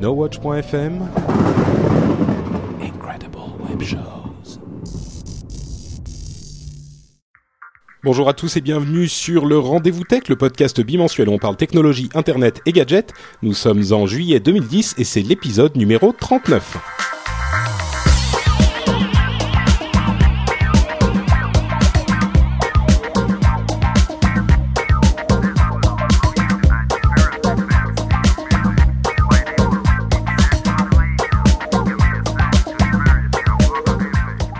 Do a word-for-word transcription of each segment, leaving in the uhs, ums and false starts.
no watch dot f m Incredible web shows. Bonjour à tous et bienvenue sur le Rendez-vous Tech, le podcast bimensuel où on parle technologie, internet et gadgets. Nous sommes en juillet deux mille dix et c'est l'épisode numéro trente-neuf.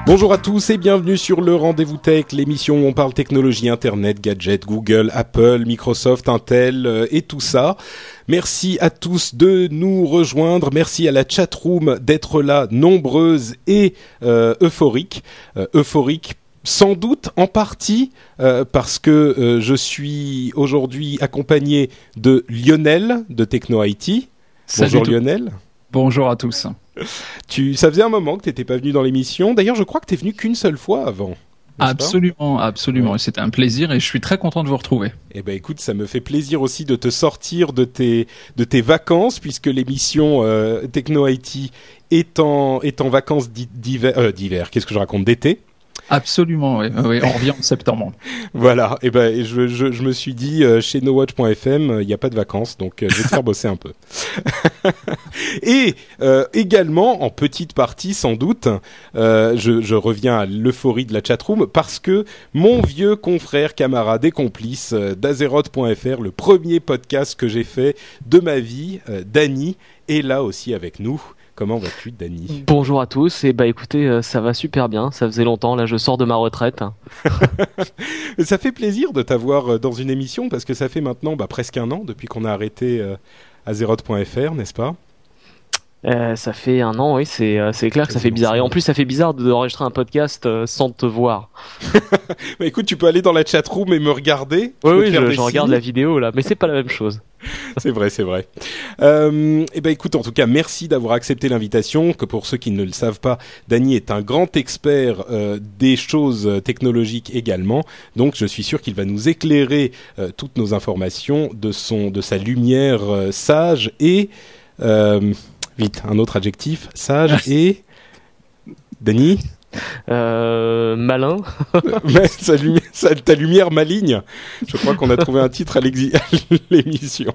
Bonjour à tous et bienvenue sur le Rendez-vous Tech, l'émission où on parle technologie, internet, gadgets, Google, Apple, Microsoft, Intel et tout ça. Merci à tous de nous rejoindre, merci à la chatroom d'être là, nombreuse et euh, euphorique. Euh, euphorique sans doute en partie euh, parce que euh, je suis aujourd'hui accompagné de Lionel de TechnoIT. Bonjour Lionel. Bonjour à tous. Tu, ça faisait un moment que tu n'étais pas venu dans l'émission. D'ailleurs, je crois que tu es venu qu'une seule fois avant. Absolument, absolument. Ouais. C'était un plaisir et je suis très content de vous retrouver. Eh ben, écoute, ça me fait plaisir aussi de te sortir de tes, de tes vacances, puisque l'émission euh, TechnoIT est en, est en vacances d'hiver. Euh, d'hiver, qu'est-ce que je raconte ? D'été. Absolument, oui. Oui, on revient en septembre. Voilà, et ben, je, je, je me suis dit, euh, chez no watch dot f m, il euh, n'y a pas de vacances, donc euh, je vais te faire bosser un peu. Et euh, également, en petite partie sans doute, euh, je, je reviens à l'euphorie de la chatroom, parce que mon vieux confrère, camarade et complice euh, d'Azeroth.fr, le premier podcast que j'ai fait de ma vie, euh, Dany, est là aussi avec nous. Comment vas-tu, Dany ? Bonjour à tous, et bah écoutez, euh, ça va super bien, ça faisait longtemps, là je sors de ma retraite. Ça fait plaisir de t'avoir dans une émission, parce que ça fait maintenant bah, presque un an depuis qu'on a arrêté euh, Azeroth.fr, n'est-ce pas ? euh, Ça fait un an, oui, c'est, euh, c'est clair que ça fait bizarre, et en plus ça fait bizarre d'enregistrer un podcast euh, sans te voir. Bah écoute, tu peux aller dans la chatroom et me regarder. Oui, oui, je, je regarde la vidéo là, mais c'est pas la même chose. C'est vrai, c'est vrai. Euh, et ben écoute, en tout cas, merci d'avoir accepté l'invitation. Que pour ceux qui ne le savent pas, Dany est un grand expert euh, des choses technologiques également. Donc, je suis sûr qu'il va nous éclairer euh, toutes nos informations de son, de sa lumière euh, sage et euh, vite un autre adjectif sage et Dany. Euh, malin. Mais sa lumière, sa, ta lumière maligne. Je crois qu'on a trouvé un titre à, à l'émission.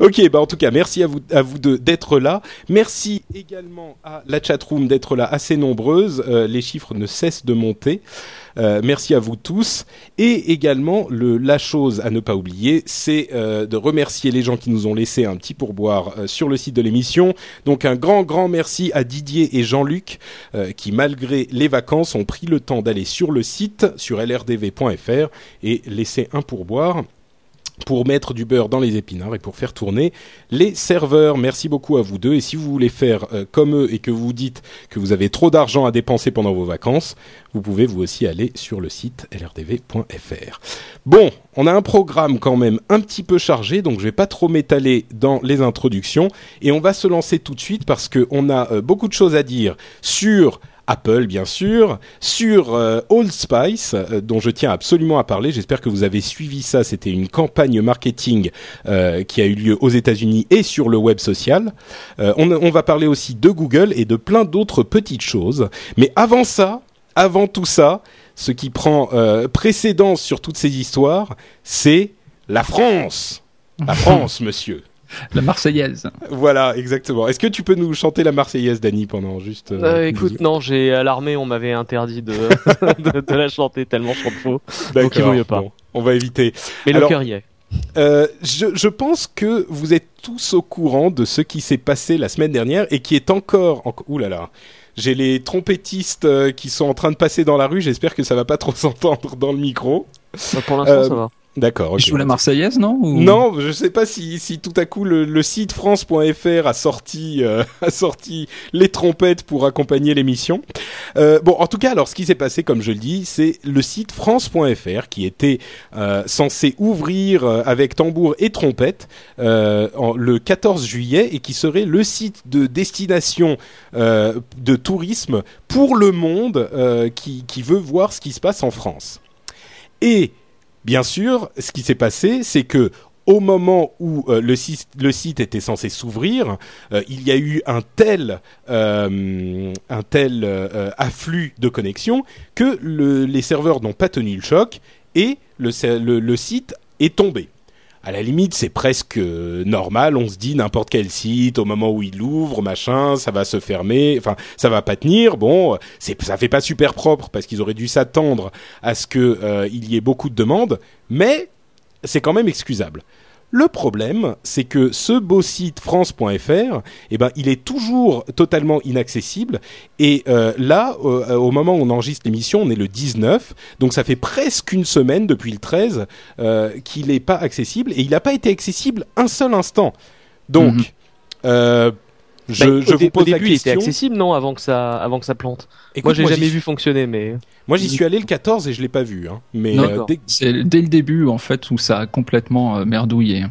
Ok, bah en tout cas, merci à vous, à vous deux d'être là. Merci également à la chatroom d'être là, assez nombreuse. Euh, les chiffres ne cessent de monter. Euh, merci à vous tous. Et également, le, la chose à ne pas oublier, c'est euh, de remercier les gens qui nous ont laissé un petit pourboire euh, sur le site de l'émission. Donc un grand, grand merci à Didier et Jean-Luc euh, qui, malgré les vacances, ont pris le temps d'aller sur le site, sur l r d v point f r, et laisser un pourboire pour mettre du beurre dans les épinards et pour faire tourner les serveurs. Merci beaucoup à vous deux. Et si vous voulez faire euh, comme eux et que vous dites que vous avez trop d'argent à dépenser pendant vos vacances, vous pouvez vous aussi aller sur le site l r d v point f r. Bon, on a un programme quand même un petit peu chargé, donc je ne vais pas trop m'étaler dans les introductions. Et on va se lancer tout de suite parce qu'on a euh, beaucoup de choses à dire sur Apple, bien sûr, sur euh, Old Spice, euh, dont je tiens absolument à parler. J'espère que vous avez suivi ça. C'était une campagne marketing euh, qui a eu lieu aux États-Unis et sur le web social. Euh, on, on va parler aussi de Google et de plein d'autres petites choses. Mais avant ça, avant tout ça, ce qui prend euh, précédence sur toutes ces histoires, c'est la France. La France, monsieur. La Marseillaise. Voilà, exactement. Est-ce que tu peux nous chanter la Marseillaise, Dany, pendant juste... Euh, euh, écoute, non, j'ai, à l'armée, on m'avait interdit de, de, de la chanter tellement je chante faux. D'accord, donc il vaut mieux pas. Bon, on va éviter. Mais alors, le cœur y est. Euh, je, je pense que vous êtes tous au courant de ce qui s'est passé la semaine dernière et qui est encore... En... Ouh là là, j'ai les trompettistes euh, qui sont en train de passer dans la rue. J'espère que ça va pas trop s'entendre dans le micro. Bah, pour l'instant, euh, ça va. D'accord. Okay. Je joue la Marseillaise, non ou... Non, je sais pas si, si tout à coup le, le site France.fr a sorti euh, a sorti les trompettes pour accompagner l'émission. Euh, bon, en tout cas, alors ce qui s'est passé, comme je le dis, c'est le site France.fr qui était euh, censé ouvrir avec tambour et trompette euh, en, le quatorze juillet et qui serait le site de destination euh, de tourisme pour le monde euh, qui qui veut voir ce qui se passe en France. Et bien sûr, ce qui s'est passé, c'est que au moment où euh, le, site, le site était censé s'ouvrir, euh, il y a eu un tel, euh, un tel euh, afflux de connexions que le, les serveurs n'ont pas tenu le choc et le, le, le site est tombé. À la limite, c'est presque euh, normal. On se dit n'importe quel site au moment où il ouvre, machin, ça va se fermer. Enfin, ça va pas tenir. Bon, c'est, ça fait pas super propre parce qu'ils auraient dû s'attendre à ce que euh, il y ait beaucoup de demandes, mais c'est quand même excusable. Le problème, c'est que ce beau site France.fr, eh ben, il est toujours totalement inaccessible. Et euh, là, euh, au moment où on enregistre l'émission, on est le dix-neuf, donc ça fait presque une semaine depuis le treize euh, qu'il n'est pas accessible. Et il n'a pas été accessible un seul instant. Donc, mm-hmm. euh, je, bah, je au, vous pose au début, la question. Il était accessible, non, avant que ça, avant que ça plante. Écoute, moi, j'ai moi, jamais j'y... vu fonctionner, mais moi, j'y suis allé le quatorze et je l'ai pas vu. Hein. Mais euh, dès... c'est dès le début, en fait, où ça a complètement euh, merdouillé.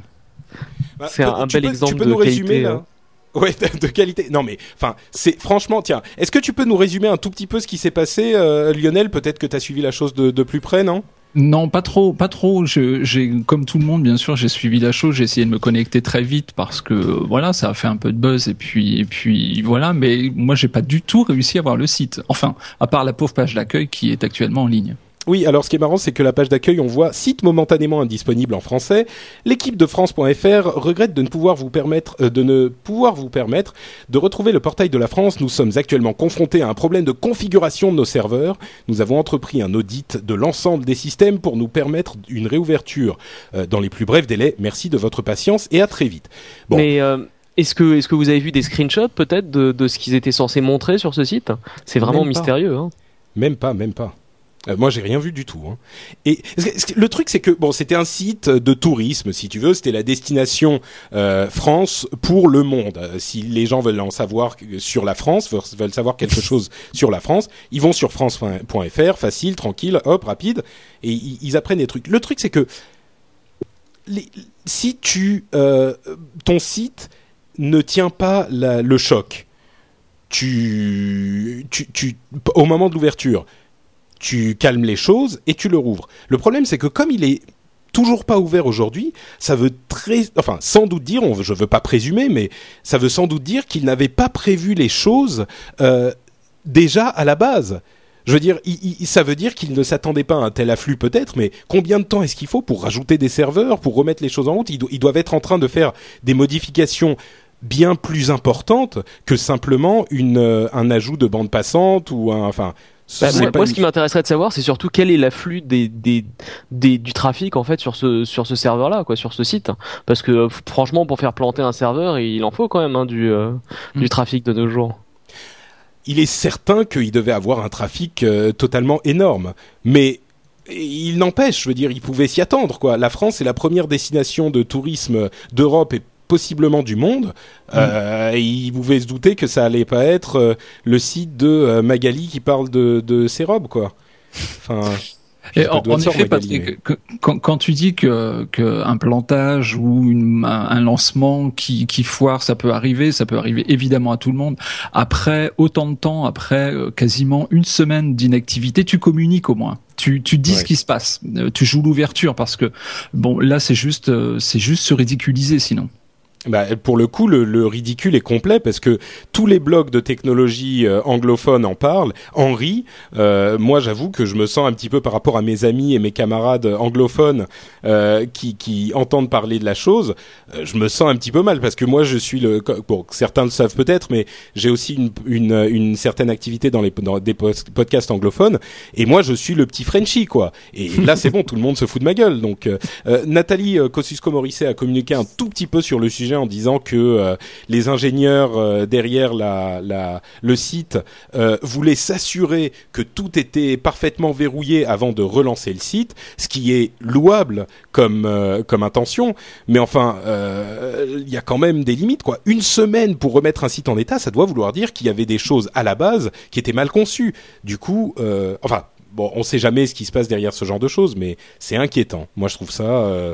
Bah, c'est un, un bel peux, exemple tu peux de nous qualité. Résumer, là euh... ouais, de qualité. Non, mais enfin, c'est franchement, tiens, est-ce que tu peux nous résumer un tout petit peu ce qui s'est passé, euh, Lionel? Peut-être que t'as suivi la chose de, de plus près, non? Non, pas trop, pas trop. Je, j'ai, comme tout le monde, bien sûr, j'ai suivi la chose. J'ai essayé de me connecter très vite parce que voilà, ça a fait un peu de buzz et puis, et puis voilà. Mais moi, j'ai pas du tout réussi à voir le site. Enfin, à part la pauvre page d'accueil qui est actuellement en ligne. Oui, alors ce qui est marrant, c'est que la page d'accueil, on voit « Site momentanément indisponible en français. L'équipe de France.fr regrette de ne pouvoir vous permettre, euh, de ne pouvoir vous permettre de retrouver le portail de la France. Nous sommes actuellement confrontés à un problème de configuration de nos serveurs. Nous avons entrepris un audit de l'ensemble des systèmes pour nous permettre une réouverture euh, dans les plus brefs délais. Merci de votre patience et à très vite. Bon. » Mais euh... Est-ce que, est-ce que vous avez vu des screenshots peut-être de, de ce qu'ils étaient censés montrer sur ce site? C'est vraiment même mystérieux. Hein. Même pas, même pas. Euh, moi, j'ai rien vu du tout. Hein. Et le truc, c'est que bon, c'était un site de tourisme, si tu veux. C'était la destination euh, France pour le monde. Euh, si les gens veulent en savoir sur la France, veulent savoir quelque chose sur la France, ils vont sur France.fr, facile, tranquille, hop, rapide, et ils, ils apprennent des trucs. Le truc, c'est que les, si tu, euh, ton site ne tient pas la, le choc, tu, tu, tu, au moment de l'ouverture. Tu calmes les choses et tu le rouvres. Le problème, c'est que comme il est toujours pas ouvert aujourd'hui, ça veut très, enfin, sans doute dire, on, je veux pas présumer, mais ça veut sans doute dire qu'il n'avait pas prévu les choses euh, déjà à la base. Je veux dire, il, il, ça veut dire qu'il ne s'attendait pas à un tel afflux peut-être, mais combien de temps est-ce qu'il faut pour rajouter des serveurs, pour remettre les choses en route? Ils, do- ils doivent être en train de faire des modifications bien plus importantes que simplement une, euh, un ajout de bande passante ou un, enfin. Bah, moi, moi, ce qui m'intéresserait de savoir, c'est surtout quel est l'afflux des, des, des, du trafic en fait sur ce, sur ce serveur-là, quoi, sur ce site. Parce que franchement, pour faire planter un serveur, il en faut quand même hein, du, euh, mmh. du trafic de nos jours. Il est certain qu'il devait avoir un trafic euh, totalement énorme, mais il n'empêche, je veux dire, il pouvait s'y attendre, quoi. La France est la première destination de tourisme d'Europe et possiblement du monde, euh, mmh. il pouvait se douter que ça allait pas être euh, le site de euh, Magali qui parle de, de ses robes, quoi. Enfin, et en, en effet, Patrick, mais... que, quand, quand tu dis que, que un plantage ou une, un, un lancement qui, qui foire, ça peut arriver, ça peut arriver évidemment à tout le monde. Après autant de temps, après euh, quasiment une semaine d'inactivité, tu communiques au moins. Tu, tu dis ouais. ce qui se passe. Euh, tu joues l'ouverture parce que bon, là, c'est juste, euh, c'est juste se ridiculiser, sinon. Bah, pour le coup, le, le ridicule est complet parce que tous les blogs de technologie euh, anglophones en parlent, en rient. Euh, moi, j'avoue que je me sens un petit peu par rapport à mes amis et mes camarades anglophones euh, qui, qui entendent parler de la chose. Euh, je me sens un petit peu mal parce que moi, je suis le. Bon, certains le savent peut-être, mais j'ai aussi une, une, une certaine activité dans les dans des podcasts anglophones. Et moi, je suis le petit Frenchie, quoi. Et là, c'est bon, tout le monde se fout de ma gueule. Donc, euh, Nathalie Kosciusko-Morizet a communiqué un tout petit peu sur le sujet sujet en disant que euh, les ingénieurs euh, derrière la, la, le site euh, voulaient s'assurer que tout était parfaitement verrouillé avant de relancer le site, ce qui est louable comme, euh, comme intention, mais enfin, il euh, y a quand même des limites, quoi. Une semaine pour remettre un site en état, ça doit vouloir dire qu'il y avait des choses à la base qui étaient mal conçues. Du coup, euh, enfin... Bon, on ne sait jamais ce qui se passe derrière ce genre de choses, mais c'est inquiétant. Moi, je trouve ça euh,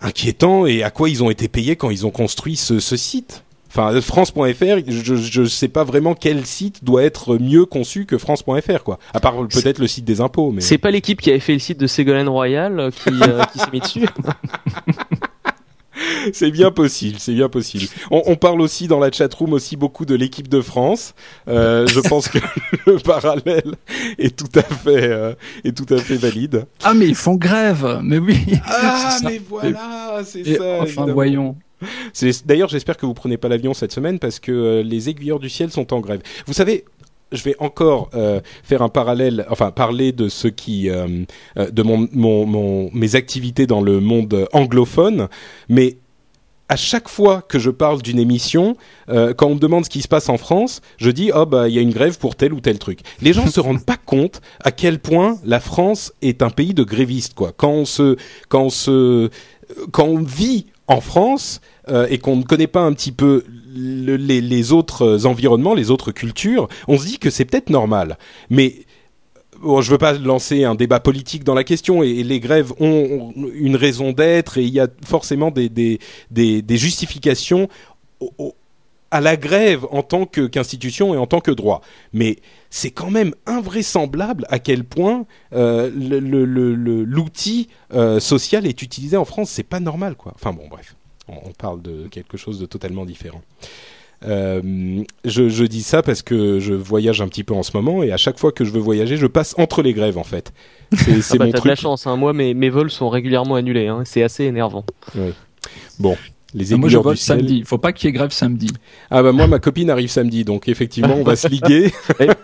inquiétant. Et à quoi ils ont été payés quand ils ont construit ce, ce site ? Enfin, France point F R, je ne sais pas vraiment quel site doit être mieux conçu que France point F R, quoi. À part peut-être le site des impôts. Mais... C'est pas l'équipe qui avait fait le site de Ségolène Royal qui, euh, qui s'est mis dessus. C'est bien possible, c'est bien possible. On, on parle aussi dans la chatroom aussi beaucoup de l'équipe de France. Euh, je pense que le parallèle est tout à fait euh, est tout à fait valide. Ah mais ils font grève, mais oui. Ah mais voilà, c'est et, ça. Enfin évidemment. Voyons. C'est, d'ailleurs, j'espère que vous prenez pas l'avion cette semaine parce que euh, les aiguilleurs du ciel sont en grève. Vous savez. Je vais encore euh, faire un parallèle, enfin parler de ce qui, euh, de mon, mon, mon, mes activités dans le monde anglophone, mais à chaque fois que je parle d'une émission, euh, quand on me demande ce qui se passe en France, je dis oh bah il y a une grève pour tel ou tel truc. Les gens se rendent pas compte à quel point la France est un pays de grévistes, quoi. Quand on se, quand on se, quand on vit en France euh, et qu'on ne connaît pas un petit peu le, les, les autres environnements, les autres cultures, on se dit que c'est peut-être normal. Mais bon, je ne veux pas lancer un débat politique dans la question et, et les grèves ont, ont une raison d'être et il y a forcément des, des, des, des justifications au, au, à la grève en tant que, qu'institution et en tant que droit. Mais c'est quand même invraisemblable à quel point euh, le, le, le, l'outil euh, social est utilisé en France. C'est pas normal, quoi. Enfin bon, bref, on, on parle de quelque chose de totalement différent. Euh, je, je dis ça parce que je voyage un petit peu en ce moment et à chaque fois que je veux voyager, je passe entre les grèves en fait. C'est, c'est ah bah, mon t'as truc. De la chance, hein. Moi, mes, mes vols sont régulièrement annulés. Hein. C'est assez énervant. Oui. Bon. Les moi je vote samedi, il faut pas qu'il y ait grève samedi. Ah bah moi ma copine arrive samedi donc effectivement on va se liguer.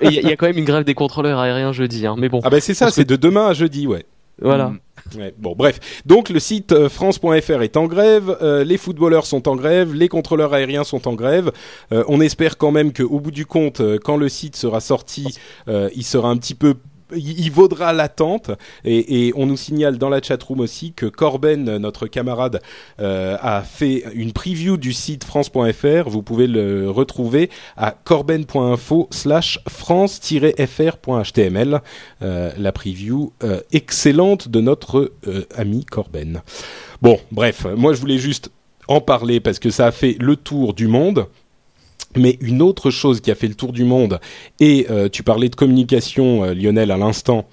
Il y, y a quand même une grève des contrôleurs aériens jeudi hein, mais bon. Ah bah c'est ça, c'est que... de demain à jeudi ouais. Voilà. Ouais, bon bref, donc le site France point F R est en grève, euh, les footballeurs sont en grève, les contrôleurs aériens sont en grève. Euh, on espère quand même qu'au bout du compte, euh, quand le site sera sorti, euh, il sera un petit peu... Il vaudra l'attente et, et on nous signale dans la chatroom aussi que Corben, notre camarade, euh, a fait une preview du site France point F R. Vous pouvez le retrouver à corben point info slash france tiret f r point h t m l. Euh, la preview euh, excellente de notre euh, ami Corben. Bon, bref, moi je voulais juste en parler parce que ça a fait le tour du monde. Mais une autre chose qui a fait le tour du monde, et euh, tu parlais de communication, euh, Lionel, à l'instant,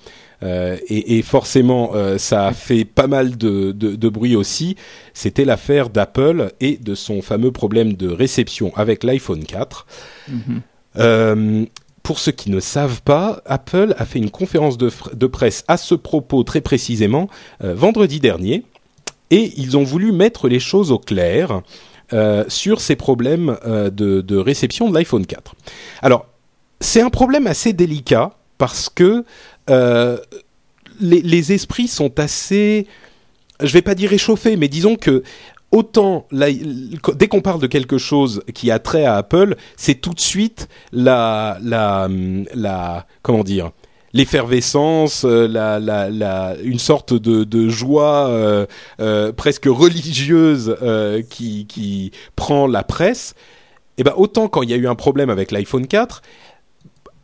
euh, et, et forcément euh, ça a fait pas mal de, de, de bruit aussi, c'était l'affaire d'Apple et de son fameux problème de réception avec l'iPhone quatre. Mm-hmm. Euh, pour ceux qui ne savent pas, Apple a fait une conférence de, fr- de presse à ce propos très précisément euh, vendredi dernier, et ils ont voulu mettre les choses au clair. Euh, sur ces problèmes euh, de, de réception de l'iPhone quatre. Alors, c'est un problème assez délicat parce que euh, les, les esprits sont assez, je ne vais pas dire réchauffés, mais disons que autant la, dès qu'on parle de quelque chose qui a trait à Apple, c'est tout de suite la, la, la comment dire, l'effervescence, euh, la, la, la, une sorte de, de joie euh, euh, presque religieuse euh, qui, qui prend la presse. Et ben autant quand il y a eu un problème avec l'iPhone quatre,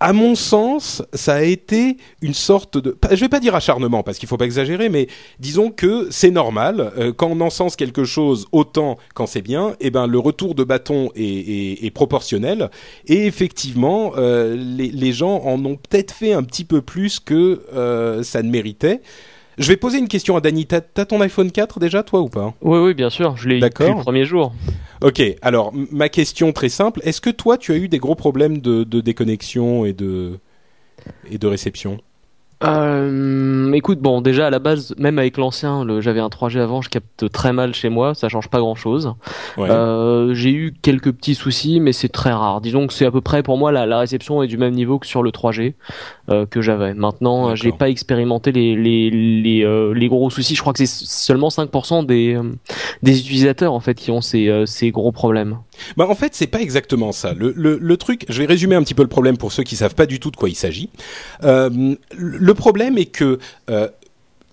à mon sens, ça a été une sorte de... Je ne vais pas dire acharnement, parce qu'il ne faut pas exagérer, mais disons que c'est normal. Euh, quand on encense quelque chose, autant quand c'est bien, eh ben, le retour de bâton est, est, est proportionnel. Et effectivement, euh, les, les gens en ont peut-être fait un petit peu plus que euh, ça ne méritait. Je vais poser une question à Dany. T'as, t'as ton iPhone quatre déjà, toi, ou pas ? Oui, oui, bien sûr. Je l'ai D'accord. eu depuis le premier jour. Ok. Alors, m- ma question très simple. Est-ce que toi, tu as eu des gros problèmes de, de déconnexion et de, et de réception ? Euh, écoute, bon, déjà à la base, même avec l'ancien, le, j'avais un trois G avant, je capte très mal chez moi, ça change pas grand chose. Ouais. Euh, j'ai eu quelques petits soucis, mais c'est très rare. Disons que c'est à peu près pour moi la, la réception est du même niveau que sur le trois G euh, que j'avais. Maintenant, D'accord. j'ai pas expérimenté les les les, euh, les gros soucis. Je crois que c'est seulement cinq pour cent des euh, des utilisateurs en fait qui ont ces euh, ces gros problèmes. Bah en fait, c'est pas exactement ça. Le le le truc, je vais résumer un petit peu le problème pour ceux qui savent pas du tout de quoi il s'agit. Euh, le Le problème est que euh,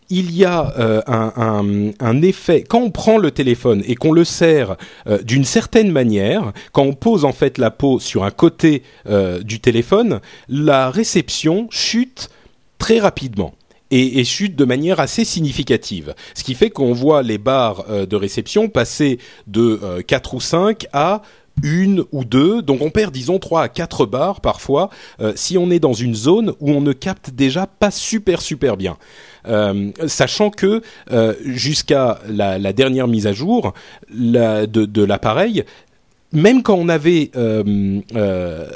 il y a euh, un, un, un effet. Quand on prend le téléphone et qu'on le serre euh, d'une certaine manière, quand on pose en fait la peau sur un côté euh, du téléphone, la réception chute très rapidement. Et, et chute de manière assez significative. Ce qui fait qu'on voit les barres euh, de réception passer de euh, quatre ou cinq à une ou deux. Donc on perd, disons, trois à quatre barres parfois euh, si on est dans une zone où on ne capte déjà pas super super bien. Euh, sachant que euh, jusqu'à la, la dernière mise à jour la, de, de l'appareil, même quand on avait... Euh, euh,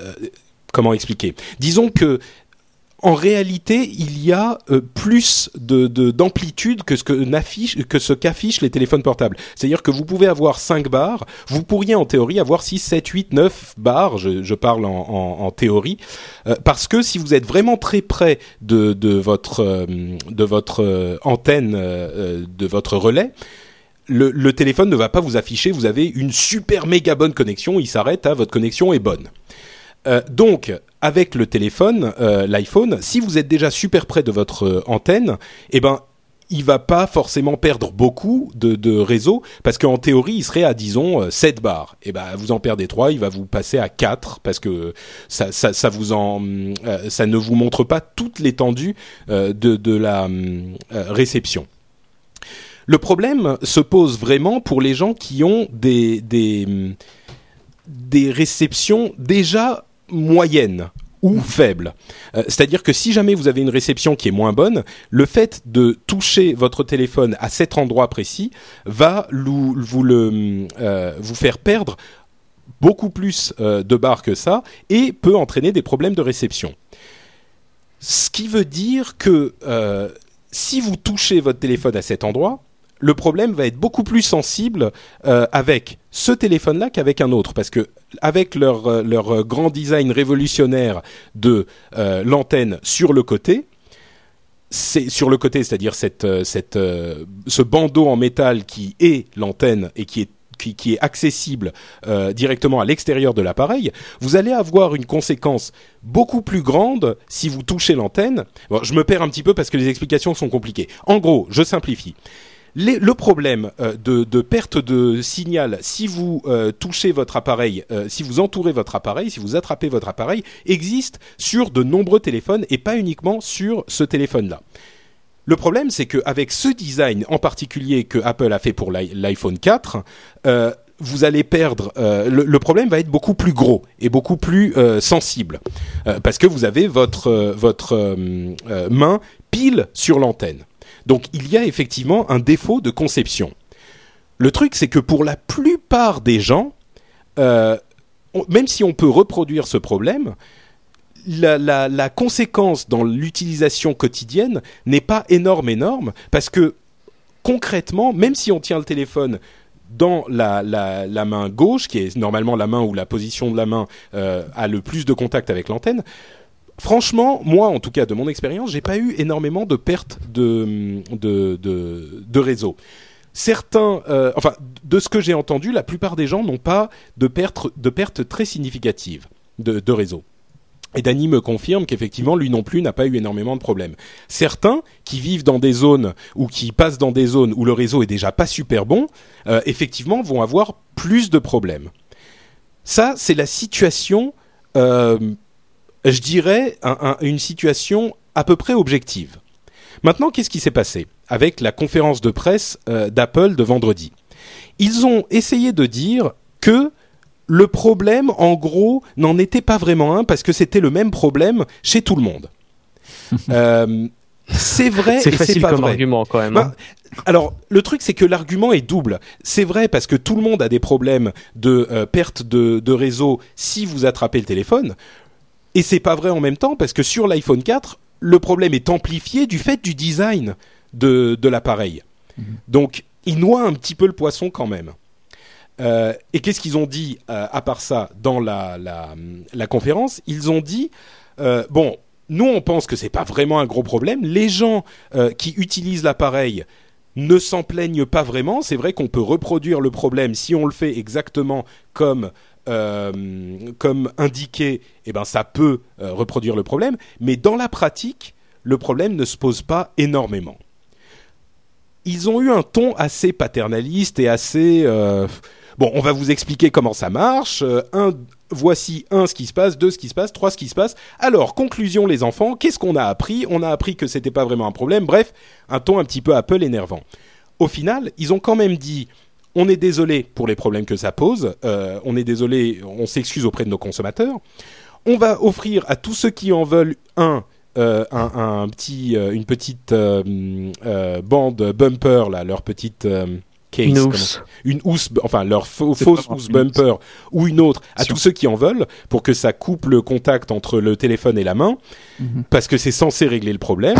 comment expliquer ? Disons que en réalité, il y a euh, plus de, de, d'amplitude que ce, que, que ce qu'affichent les téléphones portables. C'est-à-dire que vous pouvez avoir cinq barres, vous pourriez en théorie avoir six, sept, huit, neuf barres, je, je parle en, en, en théorie, euh, parce que si vous êtes vraiment très près de, de votre, euh, de votre euh, antenne, euh, de votre relais, le, le téléphone ne va pas vous afficher, vous avez une super méga bonne connexion, il s'arrête à votre connexion est bonne. Euh, donc, avec le téléphone, euh, l'iPhone, si vous êtes déjà super près de votre euh, antenne, eh ben, il va pas forcément perdre beaucoup de, de réseau, parce qu'en théorie, il serait à, disons, sept bars. Eh ben, vous en perdez trois, il va vous passer à quatre, parce que ça, ça, ça vous en, euh, ça ne vous montre pas toute l'étendue euh, de, de la euh, réception. Le problème se pose vraiment pour les gens qui ont des, des, des réceptions déjà moyenne ou faible. Euh, c'est-à-dire que si jamais vous avez une réception qui est moins bonne, le fait de toucher votre téléphone à cet endroit précis va lou- vous, le, euh, vous faire perdre beaucoup plus euh, de barres que ça et peut entraîner des problèmes de réception. Ce qui veut dire que euh, si vous touchez votre téléphone à cet endroit, le problème va être beaucoup plus sensible euh, avec ce téléphone-là qu'avec un autre. Parce que avec leur, leur grand design révolutionnaire de euh, l'antenne sur le côté, c'est sur le côté, c'est-à-dire cette, cette, euh, ce bandeau en métal qui est l'antenne et qui est, qui, qui est accessible euh, directement à l'extérieur de l'appareil, vous allez avoir une conséquence beaucoup plus grande si vous touchez l'antenne. Bon, je me perds un petit peu parce que les explications sont compliquées. En gros, je simplifie. Les, le problème euh, de, de perte de signal, si vous euh, touchez votre appareil, euh, si vous entourez votre appareil, si vous attrapez votre appareil, existe sur de nombreux téléphones et pas uniquement sur ce téléphone-là. Le problème, c'est qu'avec ce design en particulier que Apple a fait pour l'i- l'iPhone quatre, euh, vous allez perdre... Euh, le, le problème va être beaucoup plus gros et beaucoup plus euh, sensible euh, parce que vous avez votre, euh, votre euh, euh, main pile sur l'antenne. Donc, il y a effectivement un défaut de conception. Le truc, c'est que pour la plupart des gens, euh, on, même si on peut reproduire ce problème, la, la, la conséquence dans l'utilisation quotidienne n'est pas énorme, énorme, parce que concrètement, même si on tient le téléphone dans la, la, la main gauche, qui est normalement la main où la position de la main euh, a le plus de contact avec l'antenne, franchement, moi, en tout cas, de mon expérience, j'ai pas eu énormément de pertes de, de, de, de réseau. Certains, euh, enfin, de ce que j'ai entendu, la plupart des gens n'ont pas de pertes, de pertes très significatives de, de réseau. Et Dany me confirme qu'effectivement, lui non plus n'a pas eu énormément de problèmes. Certains qui vivent dans des zones ou qui passent dans des zones où le réseau est déjà pas super bon, euh, effectivement, vont avoir plus de problèmes. Ça, c'est la situation... Euh, je dirais un, un, une situation à peu près objective. Maintenant, qu'est-ce qui s'est passé avec la conférence de presse euh, d'Apple de vendredi ? Ils ont essayé de dire que le problème, en gros, n'en était pas vraiment un parce que c'était le même problème chez tout le monde. euh, c'est vrai c'est et c'est pas vrai. C'est facile comme argument quand même. Hein. Ben, alors, le truc, c'est que l'argument est double. C'est vrai parce que tout le monde a des problèmes de euh, perte de, de réseau si vous attrapez le téléphone. Et c'est pas vrai en même temps parce que sur l'iPhone quatre, le problème est amplifié du fait du design de, de l'appareil. Mmh. Donc, ils noient un petit peu le poisson quand même. Euh, et qu'est-ce qu'ils ont dit, euh, à part ça, dans la, la, la conférence ? Ils ont dit, euh, bon, nous, on pense que c'est pas vraiment un gros problème. Les gens euh, qui utilisent l'appareil ne s'en plaignent pas vraiment. C'est vrai qu'on peut reproduire le problème si on le fait exactement comme... Euh, comme indiqué, eh ben, ça peut euh, reproduire le problème, mais dans la pratique, le problème ne se pose pas énormément. Ils ont eu un ton assez paternaliste et assez... Euh, bon, on va vous expliquer comment ça marche. Euh, un, voici, un, ce qui se passe, deux, ce qui se passe, trois, ce qui se passe. Alors, conclusion, les enfants, qu'est-ce qu'on a appris ? On a appris que c'était pas vraiment un problème. Bref, un ton un petit peu Apple énervant. Au final, ils ont quand même dit... On est désolé pour les problèmes que ça pose, euh, on est désolé, on s'excuse auprès de nos consommateurs. On va offrir à tous ceux qui en veulent un, euh, un, un petit, euh, une petite euh, euh, bande bumper, là, leur petite euh, case. Une housse. Une housse, enfin leur fa- fausse housse bumper ou une autre, à sure. tous ceux qui en veulent, pour que ça coupe le contact entre le téléphone et la main, mm-hmm. parce que c'est censé régler le problème.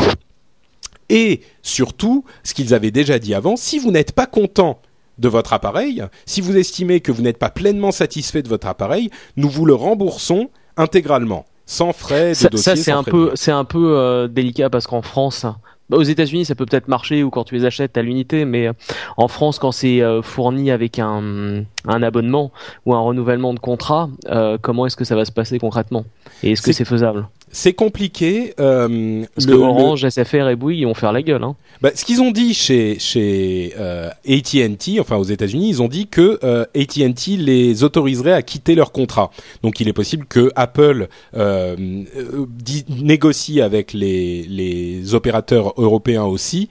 Et surtout, ce qu'ils avaient déjà dit avant, si vous n'êtes pas content de votre appareil, si vous estimez que vous n'êtes pas pleinement satisfait de votre appareil, nous vous le remboursons intégralement, sans frais de ça, dossier. Ça, c'est un peu, c'est un peu euh, délicat parce qu'en France, bah, aux États-Unis, ça peut peut-être marcher ou quand tu les achètes à l'unité, mais euh, en France, quand c'est euh, fourni avec un, un abonnement ou un renouvellement de contrat, euh, comment est-ce que ça va se passer concrètement ? Et est-ce c'est... que c'est faisable ? C'est compliqué. Euh, Parce le, que Orange, le... S F R et Bouygues, ils vont faire la gueule. Hein. Bah, ce qu'ils ont dit chez, chez euh, A T and T, enfin aux États-Unis, ils ont dit que euh, A T and T les autoriserait à quitter leur contrat. Donc il est possible que Apple euh, d- négocie avec les, les opérateurs européens aussi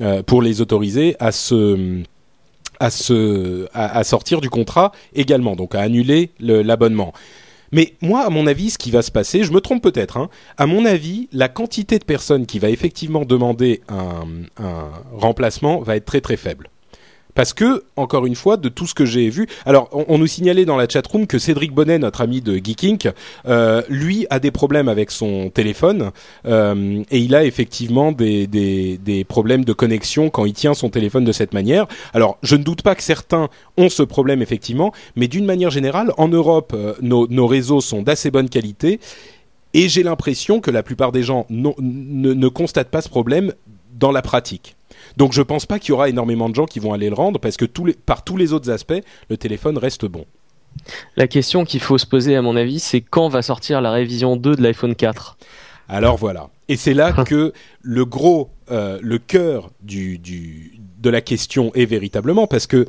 euh, pour les autoriser à se... à se à, à sortir du contrat également, donc à annuler le, l'abonnement. Mais moi, à mon avis, ce qui va se passer, je me trompe peut-être, hein, à mon avis, la quantité de personnes qui va effectivement demander un, un remplacement va être très très faible. Parce que, encore une fois, de tout ce que j'ai vu... Alors, on, on nous signalait dans la chatroom que Cédric Bonnet, notre ami de Geeking, euh, lui a des problèmes avec son téléphone euh, et il a effectivement des, des, des problèmes de connexion quand il tient son téléphone de cette manière. Alors, je ne doute pas que certains ont ce problème, effectivement, mais d'une manière générale, en Europe, euh, nos, nos réseaux sont d'assez bonne qualité et j'ai l'impression que la plupart des gens non, ne, ne constatent pas ce problème dans la pratique. Donc je pense pas qu'il y aura énormément de gens qui vont aller le rendre parce que tous les, par tous les autres aspects, le téléphone reste bon. La question qu'il faut se poser à mon avis, c'est quand va sortir la révision deux de l'iPhone quatre ? Alors voilà. Et c'est là que le gros, euh, le cœur du, du, de la question est véritablement parce que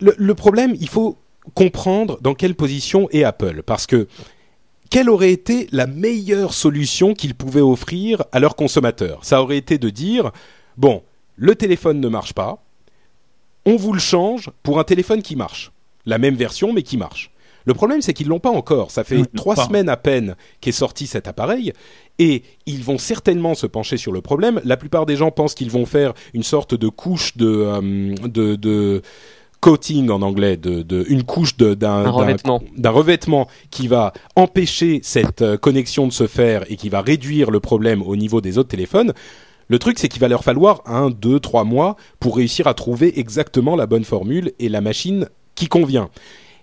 le, le problème, il faut comprendre dans quelle position est Apple parce que quelle aurait été la meilleure solution qu'ils pouvaient offrir à leurs consommateurs ? Ça aurait été de dire... Bon, le téléphone ne marche pas, on vous le change pour un téléphone qui marche. La même version, mais qui marche. Le problème, c'est qu'ils ne l'ont pas encore. Ça fait trois semaines à peine qu'est sorti cet appareil et ils vont certainement se pencher sur le problème. La plupart des gens pensent qu'ils vont faire une sorte de couche de... Euh, de, de coating en anglais, de, de, une couche de, d'un, un revêtement. D'un, d'un revêtement qui va empêcher cette euh, connexion de se faire et qui va réduire le problème au niveau des autres téléphones. Le truc, c'est qu'il va leur falloir un, deux, trois mois pour réussir à trouver exactement la bonne formule et la machine qui convient.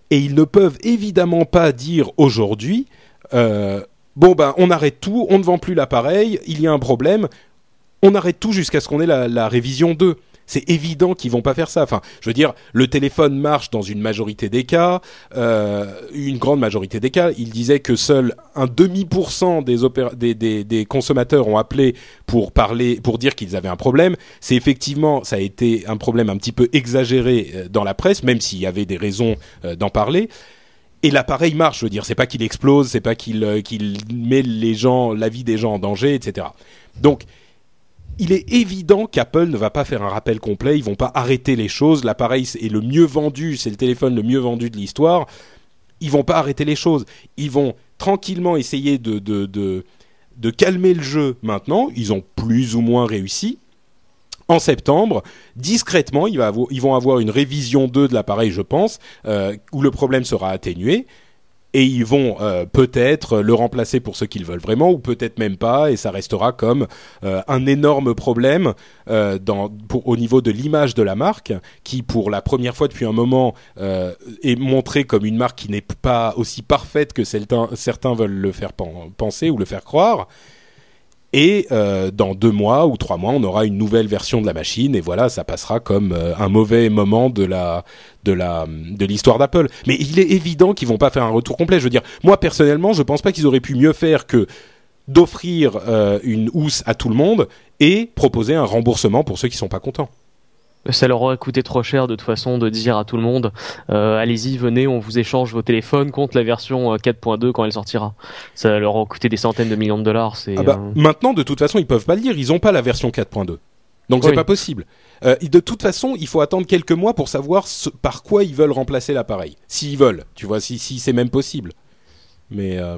Et ils ne peuvent évidemment pas dire aujourd'hui euh, « Bon, ben, on arrête tout, on ne vend plus l'appareil, il y a un problème, on arrête tout jusqu'à ce qu'on ait la, la révision deux ». C'est évident qu'ils vont pas faire ça. Enfin, je veux dire, le téléphone marche dans une majorité des cas, euh, une grande majorité des cas. Il disait que seul un demi pour cent des, opéra- des, des, des consommateurs ont appelé pour parler, pour dire qu'ils avaient un problème. C'est effectivement, ça a été un problème un petit peu exagéré dans la presse, même s'il y avait des raisons d'en parler. Et l'appareil marche. Je veux dire, c'est pas qu'il explose, c'est pas qu'il, qu'il met les gens, la vie des gens en danger, et cetera. Donc il est évident qu'Apple ne va pas faire un rappel complet, ils vont pas arrêter les choses, l'appareil est le mieux vendu, c'est le téléphone le mieux vendu de l'histoire, ils vont pas arrêter les choses, ils vont tranquillement essayer de, de, de, de calmer le jeu maintenant, ils ont plus ou moins réussi. En septembre, discrètement, ils, va avoir, ils vont avoir une révision deux de l'appareil, je pense, euh, où le problème sera atténué, et ils vont euh, peut-être le remplacer pour ce qu'ils veulent vraiment, ou peut-être même pas, et ça restera comme euh, un énorme problème euh, dans, pour, au niveau de l'image de la marque, qui pour la première fois depuis un moment euh, est montrée comme une marque qui n'est pas aussi parfaite que certains, certains veulent le faire pen- penser ou le faire croire. Et euh, dans deux mois ou trois mois, on aura une nouvelle version de la machine, et voilà, ça passera comme euh, un mauvais moment de la de la de l'histoire d'Apple. Mais il est évident qu'ils vont pas faire un retour complet. Je veux dire, moi personnellement, je pense pas qu'ils auraient pu mieux faire que d'offrir euh, une housse à tout le monde et proposer un remboursement pour ceux qui sont pas contents. Ça leur aurait coûté trop cher de toute façon de dire à tout le monde euh, allez-y, venez, on vous échange vos téléphones contre la version quatre point deux quand elle sortira. Ça leur aurait coûté des centaines de millions de dollars. C'est, ah bah, euh... Maintenant, de toute façon, ils peuvent pas le dire, ils ont pas la version quatre point deux. Donc oui. C'est pas possible. Euh, de toute façon, il faut attendre quelques mois pour savoir ce, par quoi ils veulent remplacer l'appareil. S'ils veulent, tu vois, si, si c'est même possible. Mais euh...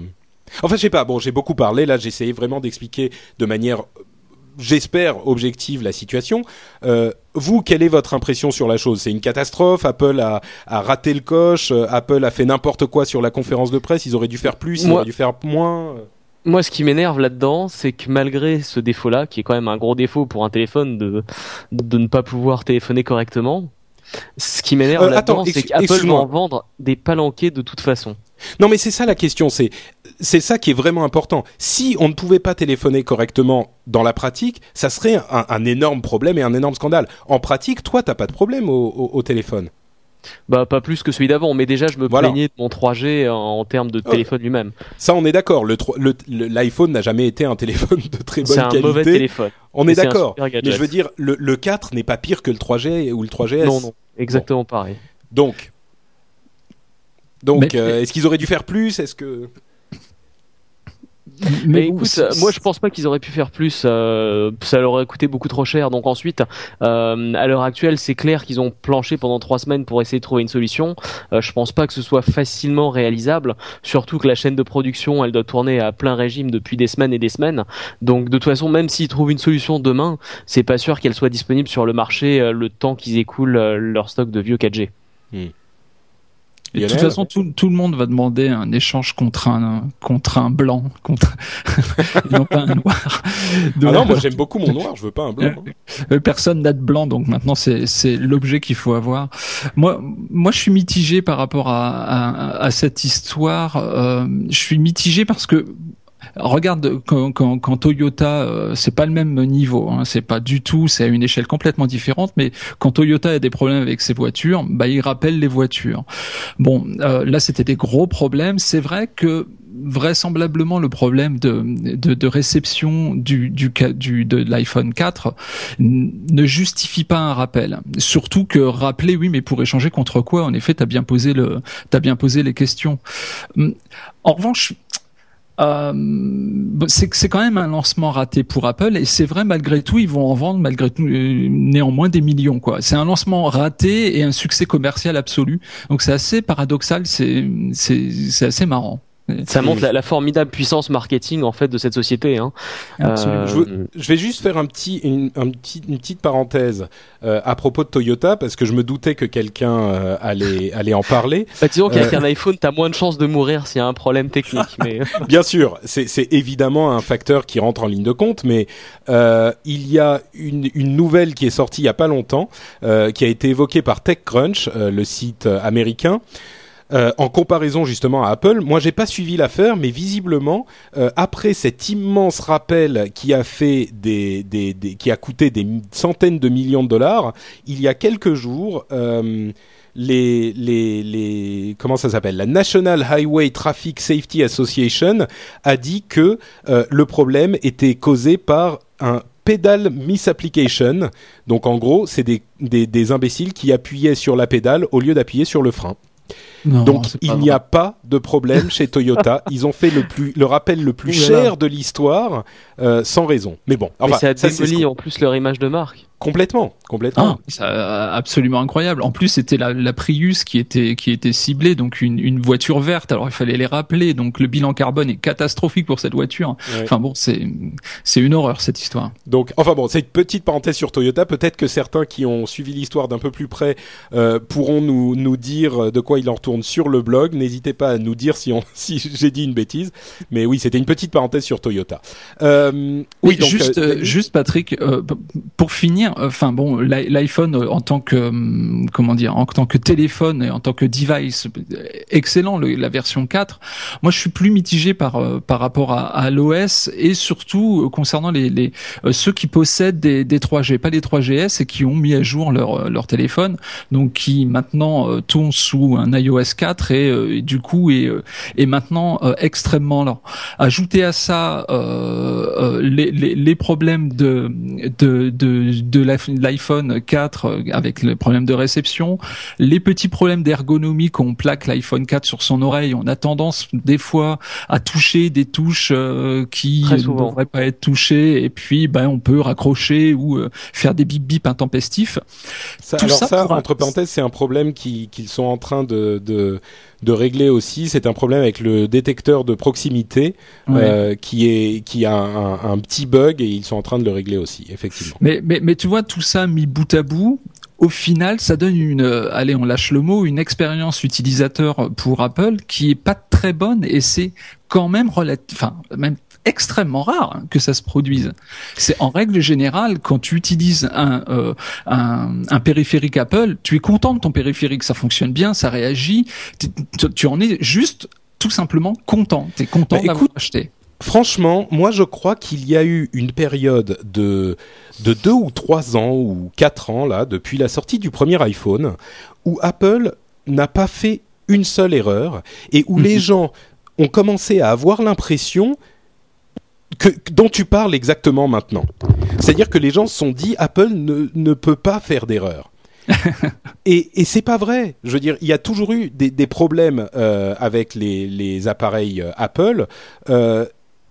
enfin, je sais pas, bon, j'ai beaucoup parlé, là, j'ai essayé vraiment d'expliquer de manière... j'espère objective la situation. Euh, vous, quelle est votre impression sur la chose ? C'est une catastrophe. Apple a, a raté le coche. Apple a fait n'importe quoi sur la conférence de presse. Ils auraient dû faire plus. Ils Moi... auraient dû faire moins. Moi, ce qui m'énerve là-dedans, c'est que malgré ce défaut-là, qui est quand même un gros défaut pour un téléphone de de ne pas pouvoir téléphoner correctement, ce qui m'énerve euh, là-dedans, attends, ex- c'est qu'Apple va en vendre des palanquets de toute façon. Non, mais c'est ça la question, c'est, c'est ça qui est vraiment important. Si on ne pouvait pas téléphoner correctement dans la pratique, ça serait un, un énorme problème et un énorme scandale. En pratique, toi, t'as pas de problème au, au, au téléphone. Bah, pas plus que celui d'avant, mais déjà je me voilà. plaignais de mon trois G en, en termes de téléphone oh. lui-même. Ça, on est d'accord, le, le, le, l'iPhone n'a jamais été un téléphone de très bonne c'est qualité. C'est un mauvais téléphone. On est d'accord, mais je veux dire, le, le quatre n'est pas pire que le trois G ou le trois G S. Non, non, exactement bon. Pareil. Donc... Donc, mais, euh, est-ce qu'ils auraient dû faire plus ? Est-ce que... Mais écoute, c'est... moi je pense pas qu'ils auraient pu faire plus. Euh, ça leur aurait coûté beaucoup trop cher. Donc ensuite, euh, à l'heure actuelle, c'est clair qu'ils ont planché pendant trois semaines pour essayer de trouver une solution. Euh, je pense pas que ce soit facilement réalisable. Surtout que la chaîne de production, elle doit tourner à plein régime depuis des semaines et des semaines. Donc de toute façon, même s'ils trouvent une solution demain, c'est pas sûr qu'elle soit disponible sur le marché euh, le temps qu'ils écoulent euh, leur stock de vieux quatre G. Hmm. Et de toute façon, tout, tout le monde va demander un échange contre un, contre un blanc, contre... et non pas un noir. Donc, ah non, moi j'aime beaucoup mon noir, je veux pas un blanc. Hein. Personne n'a de blanc, donc maintenant c'est, c'est l'objet qu'il faut avoir. Moi, moi je suis mitigé par rapport à, à, à cette histoire. Euh, je suis mitigé parce que regarde, quand, quand, quand Toyota, euh, c'est pas le même niveau, hein, c'est pas du tout, c'est à une échelle complètement différente, mais quand Toyota a des problèmes avec ses voitures, bah, il rappelle les voitures. Bon, euh, là, c'était des gros problèmes. C'est vrai que, vraisemblablement, le problème de, de, de réception du, du, du, de l'iPhone quatre ne justifie pas un rappel. Surtout que rappeler, oui, mais pour échanger contre quoi? En effet, t'as bien posé le, t'as bien posé les questions. En revanche, Euh, c'est, c'est quand même un lancement raté pour Apple, et c'est vrai, malgré tout ils vont en vendre malgré tout néanmoins des millions, quoi. C'est un lancement raté et un succès commercial absolu, donc c'est assez paradoxal, c'est, c'est, c'est assez marrant. Ça montre la, la formidable puissance marketing en fait de cette société, hein. Euh... Je, veux, je vais juste faire un petit, une, un petit, une petite parenthèse euh, à propos de Toyota, parce que je me doutais que quelqu'un euh, allait, allait en parler. Bah, disons qu'avec euh... un iPhone, t'as moins de chances de mourir s'il y a un problème technique. Mais... Bien sûr, c'est, c'est évidemment un facteur qui rentre en ligne de compte, mais euh, il y a une, une nouvelle qui est sortie il y a pas longtemps, euh, qui a été évoquée par TechCrunch, euh, le site américain. Euh, en comparaison justement à Apple, moi j'ai pas suivi l'affaire, mais visiblement euh, après cet immense rappel qui a fait des, des, des qui a coûté des centaines de millions de dollars, il y a quelques jours, euh, les les les comment ça s'appelle, la National Highway Traffic Safety Association a dit que euh, le problème était causé par un pédale misapplication. Donc en gros, c'est des des des imbéciles qui appuyaient sur la pédale au lieu d'appuyer sur le frein. Non, donc il n'y a pas de problème chez Toyota. Ils ont fait le plus, le rappel le plus cher de l'histoire euh, sans raison. Mais bon, enfin, mais ça démolit en plus leur image de marque. Complètement, complètement. Ah, c'est absolument incroyable. En plus, c'était la, la Prius qui était qui était ciblée, donc une, une voiture verte. Alors il fallait les rappeler. Donc le bilan carbone est catastrophique pour cette voiture. Ouais. Enfin bon, c'est c'est une horreur cette histoire. Donc enfin bon, c'est une petite parenthèse sur Toyota. Peut-être que certains qui ont suivi l'histoire d'un peu plus près euh, pourront nous nous dire de quoi il en retourne sur le blog. N'hésitez pas à nous dire si on si j'ai dit une bêtise. Mais oui, c'était une petite parenthèse sur Toyota. Euh, oui, donc, juste euh, juste Patrick, euh, pour finir. Enfin bon, l'iPhone en tant que comment dire, en tant que téléphone et en tant que device, excellent le, la version quatre. Moi, je suis plus mitigé par par rapport à, à l'O S et surtout concernant les, les ceux qui possèdent des, des trois G, pas les trois G S et qui ont mis à jour leur leur téléphone, donc qui maintenant tournent sous un iOS quatre et, et du coup est est maintenant extrêmement lent. Ajouter à ça euh, les, les les problèmes de de, de, de de l'iPhone quatre avec le problème de réception, les petits problèmes d'ergonomie qu'on plaque l'iPhone quatre sur son oreille, on a tendance des fois à toucher des touches euh, qui ne devraient pas être touchées et puis ben on peut raccrocher ou euh, faire des bip bip intempestifs. Ça, alors ça, ça entre un... parenthèses, c'est un problème qui qu'ils sont en train de, de de régler aussi. C'est un problème avec le détecteur de proximité ouais. euh, qui est qui a un, un, un petit bug et ils sont en train de le régler aussi effectivement. Mais mais mais tu vois, tout ça mis bout à bout, au final, ça donne une, euh, allez, on lâche le mot, une expérience utilisateur pour Apple qui est pas très bonne et c'est quand même relative, enfin, même extrêmement rare que ça se produise. C'est en règle générale quand tu utilises un, euh, un un périphérique Apple, tu es content de ton périphérique, ça fonctionne bien, ça réagit, tu en es juste tout simplement content, t'es content bah, d'avoir écoute, acheté. Franchement, moi je crois qu'il y a eu une période de de deux ou trois ans ou quatre ans là depuis la sortie du premier iPhone où Apple n'a pas fait une seule erreur et où mmh. les gens ont commencé à avoir l'impression que, dont tu parles exactement maintenant. C'est-à-dire que les gens se sont dit Apple ne, ne peut pas faire d'erreur. et, et c'est pas vrai. Je veux dire, il y a toujours eu des, des problèmes euh, avec les, les appareils euh, Apple. Euh,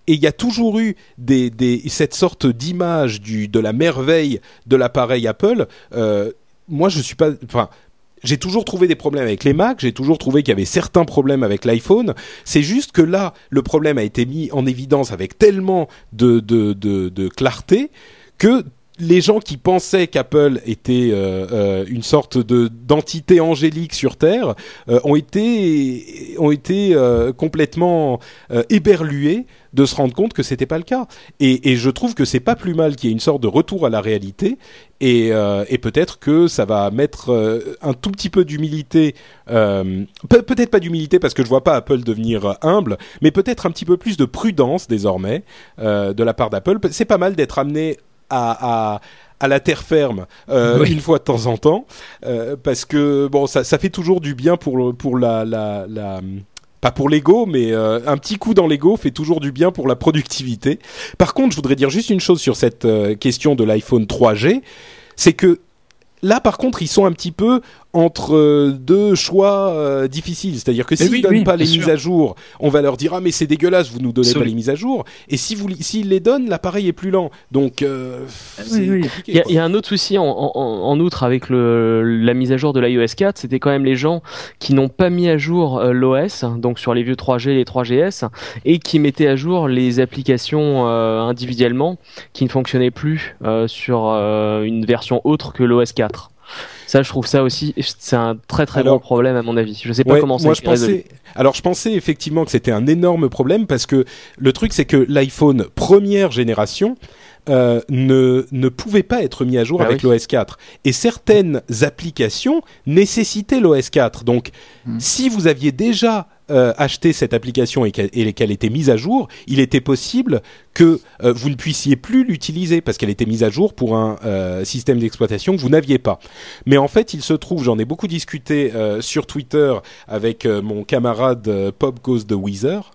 Et il y a toujours eu des, des, cette sorte d'image du, de la merveille de l'appareil Apple. Euh, moi, je suis pas. Enfin, j'ai toujours trouvé des problèmes avec les Mac. J'ai toujours trouvé qu'il y avait certains problèmes avec l'iPhone. C'est juste que là, le problème a été mis en évidence avec tellement de, de, de, de clarté que les gens qui pensaient qu'Apple était euh, euh, une sorte de d'entité angélique sur Terre euh, ont été ont été euh, complètement euh, éberlués de se rendre compte que c'était pas le cas. Et, et je trouve que c'est pas plus mal qu'il y ait une sorte de retour à la réalité. Et, euh, et peut-être que ça va mettre euh, un tout petit peu d'humilité. Euh, pe- peut-être pas d'humilité parce que je vois pas Apple devenir humble, mais peut-être un petit peu plus de prudence désormais euh, de la part d'Apple. C'est pas mal d'être amené À, à, à la terre ferme euh, oui. une fois de temps en temps euh, parce que bon ça, ça fait toujours du bien pour, le, pour la, la, la pas pour l'ego mais euh, un petit coup dans l'ego fait toujours du bien pour la productivité. Par contre je voudrais dire juste une chose sur cette euh, question de l'iPhone trois G, c'est que là par contre ils sont un petit peu entre deux choix euh, difficiles, c'est-à-dire que s'ils oui, donnent oui, pas les sûr. mises à jour, on va leur dire ah mais c'est dégueulasse, vous nous donnez Sorry. pas les mises à jour, et si vous s'ils les donnent, l'appareil est plus lent. Donc euh, c'est oui, oui. Il y a, il y a un autre souci en, en, en outre avec le, la mise à jour de l'iOS quatre, c'était quand même les gens qui n'ont pas mis à jour euh, l'O S, donc sur les vieux trois G, les trois G S, et qui mettaient à jour les applications euh, individuellement, qui ne fonctionnaient plus euh, sur euh, une version autre que l'O S quatre. Ça, je trouve ça aussi, c'est un très très alors, gros problème à mon avis. Je sais pas ouais, comment ça a été résolu. Alors, je pensais effectivement que c'était un énorme problème parce que le truc, c'est que l'iPhone première génération euh, ne ne pouvait pas être mis à jour ah avec oui. l'O S quatre et certaines applications nécessitaient l'O S quatre. Donc, hmm. si vous aviez déjà Euh, acheter cette application et qu'elle, et qu'elle était mise à jour, il était possible que euh, vous ne puissiez plus l'utiliser parce qu'elle était mise à jour pour un euh, système d'exploitation que vous n'aviez pas. Mais en fait, il se trouve, j'en ai beaucoup discuté euh, sur Twitter avec euh, mon camarade euh, Pop Goes the Weezer,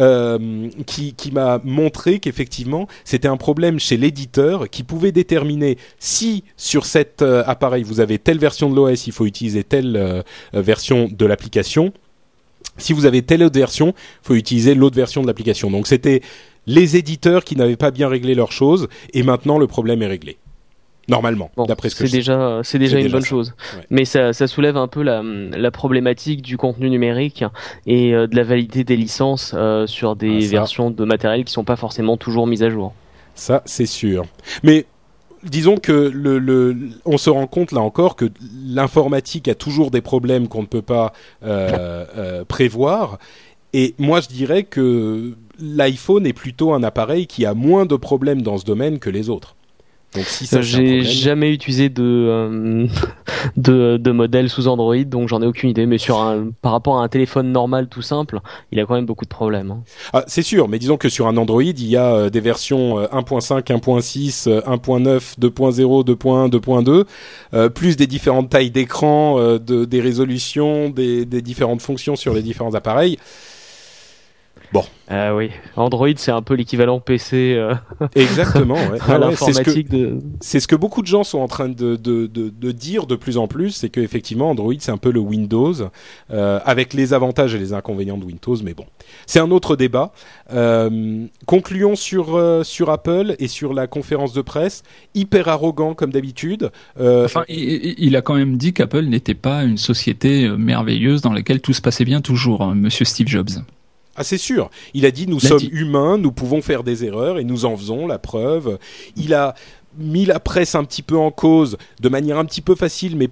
Euh, qui, qui m'a montré qu'effectivement c'était un problème chez l'éditeur qui pouvait déterminer si sur cet euh, appareil vous avez telle version de l'O S, il faut utiliser telle euh, version de l'application. Si vous avez telle autre version, il faut utiliser l'autre version de l'application. Donc c'était les éditeurs qui n'avaient pas bien réglé leurs choses et maintenant le problème est réglé. Normalement, bon, d'après ce que c'est je déjà, c'est déjà c'est une déjà bonne ça. chose. Ouais. Mais ça, ça soulève un peu la, la problématique du contenu numérique et de la validité des licences euh, sur des ah, versions de matériel qui ne sont pas forcément toujours mises à jour. Ça, c'est sûr. Mais disons que le, le, on se rend compte là encore que l'informatique a toujours des problèmes qu'on ne peut pas euh, euh, prévoir. Et moi, je dirais que l'iPhone est plutôt un appareil qui a moins de problèmes dans ce domaine que les autres. Donc, si ça, j'ai jamais utilisé de, euh, de, de modèle sous Android, donc j'en ai aucune idée. Mais sur un, par rapport à un téléphone normal tout simple, il a quand même beaucoup de problèmes. Hein. Ah, c'est sûr, mais disons que sur un Android, il y a des versions un point cinq, un point six, un point neuf, deux point zéro, deux point un, deux point deux, euh, plus des différentes tailles d'écran, euh, de, des résolutions, des, des différentes fonctions sur les différents appareils. Bon. Ah euh, oui, Android c'est un peu l'équivalent P C. Euh... Exactement. Ouais. Ah ouais, c'est, ce que, de... c'est ce que beaucoup de gens sont en train de, de, de, de dire de plus en plus, c'est qu'effectivement Android c'est un peu le Windows, euh, avec les avantages et les inconvénients de Windows, mais bon, c'est un autre débat. Euh, concluons sur, euh, sur Apple et sur la conférence de presse, hyper arrogant comme d'habitude. Euh... Enfin, il, il a quand même dit qu'Apple n'était pas une société merveilleuse dans laquelle tout se passait bien toujours, hein, monsieur Steve Jobs. Ah, c'est sûr. Il a dit, nous sommes humains, nous pouvons faire des erreurs et nous en faisons la preuve. Il a mis la presse un petit peu en cause, de manière un petit peu facile, mais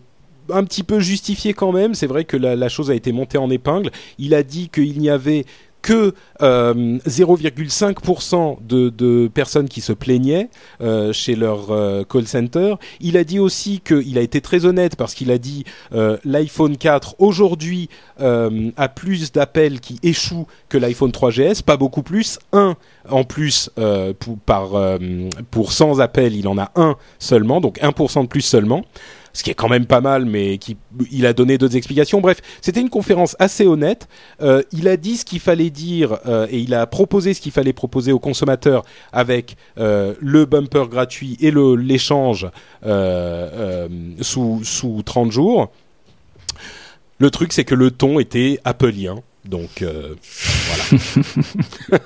un petit peu justifiée quand même. C'est vrai que la, la chose a été montée en épingle. Il a dit qu'il n'y avait que euh, zéro virgule cinq pour cent de, de personnes qui se plaignaient euh, chez leur euh, call center. Il a dit aussi qu'il a été très honnête parce qu'il a dit euh, l'iPhone quatre aujourd'hui euh, a plus d'appels qui échouent que l'iPhone trois G S, pas beaucoup plus, un en plus euh, pour, par, euh, pour cent appels, il en a un seulement, donc un pour cent de plus seulement. Ce qui est quand même pas mal, mais qui, il a donné d'autres explications. Bref, c'était une conférence assez honnête. Euh, il a dit ce qu'il fallait dire euh, et il a proposé ce qu'il fallait proposer aux consommateurs avec euh, le bumper gratuit et le, l'échange euh, euh, sous, sous trente jours. Le truc, c'est que le ton était appelien. Donc, euh, voilà.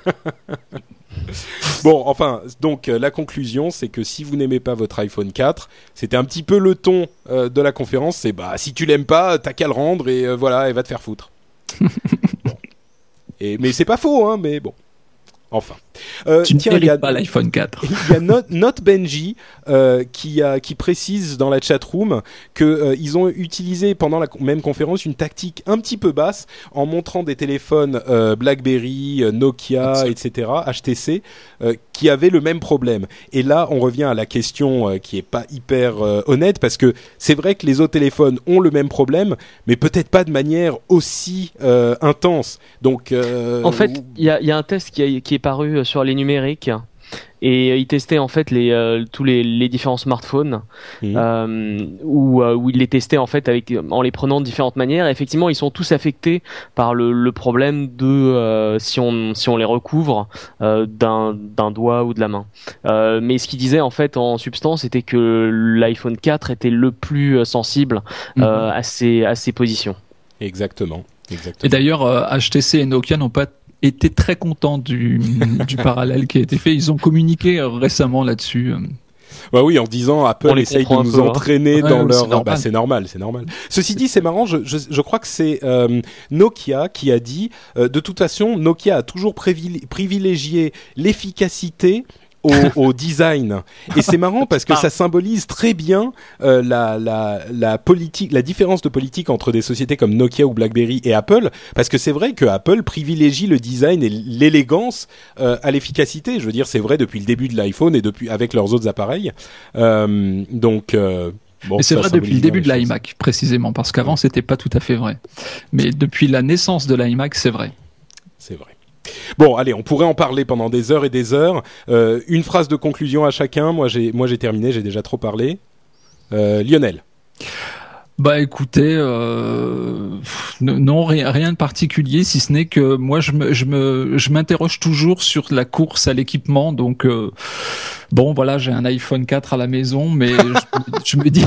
Bon, enfin, donc euh, la conclusion, c'est que si vous n'aimez pas votre iPhone quatre, c'était un petit peu le ton euh, de la conférence, c'est bah si tu l'aimes pas, t'as qu'à le rendre et euh, voilà, et va te faire foutre. Bon. Et mais c'est pas faux, hein, mais bon. Enfin. Euh, tu tiens, il y a pas l'iPhone quatre. Il y a Not, Not Benji euh, qui, a, qui précise dans la chatroom qu'ils euh, ont utilisé pendant la même conférence une tactique un petit peu basse en montrant des téléphones euh, BlackBerry, Nokia, et cetera, H T C, euh, qui avaient le même problème. Et là, on revient à la question euh, qui n'est pas hyper euh, honnête parce que c'est vrai que les autres téléphones ont le même problème, mais peut-être pas de manière aussi euh, intense. Donc, euh, en fait, il y, y a un test qui, a, qui est paru sur les numériques et euh, ils testaient en fait les, euh, tous les, les différents smartphones mmh. euh, où, euh, où ils les testaient en fait avec, en les prenant de différentes manières et effectivement ils sont tous affectés par le, le problème de euh, si, on, si on les recouvre euh, d'un, d'un doigt ou de la main euh, mais ce qu'ils disaient en fait en substance c'était que l'iPhone quatre était le plus sensible euh, mmh. à, ces, à ces positions. Exactement, exactement. Et d'ailleurs euh, H T C et Nokia n'ont pas étaient très contents du, du parallèle qui a été fait. Ils ont communiqué récemment là-dessus. Bah oui, en disant Apple essaye de nous peu, entraîner hein. dans ouais, leur... C'est normal. Bah, c'est normal, c'est normal. Ceci dit, c'est marrant, je, je, je crois que c'est euh, Nokia qui a dit, euh, de toute façon, Nokia a toujours privilégié l'efficacité au, au design. Et c'est marrant parce que ça symbolise très bien euh, la, la, la politique, la différence de politique entre des sociétés comme Nokia ou BlackBerry et Apple, parce que c'est vrai que Apple privilégie le design et l'élégance euh, à l'efficacité. Je veux dire, c'est vrai depuis le début de l'iPhone et depuis avec leurs autres appareils. Euh, donc. Euh Bon, mais c'est vrai depuis le début de l'iMac précisément, parce qu'avant ouais. c'était pas tout à fait vrai. Mais depuis la naissance de l'iMac, c'est vrai. C'est vrai. Bon, allez, on pourrait en parler pendant des heures et des heures. Euh, une phrase de conclusion à chacun. Moi, j'ai, moi, j'ai terminé, j'ai déjà trop parlé. Euh, Lionel. Bah, écoutez, euh, non, rien de particulier, si ce n'est que moi, je, me, je, me, je m'interroge toujours sur la course à l'équipement. Donc, euh, bon, voilà, j'ai un iPhone quatre à la maison, mais je, je me dis,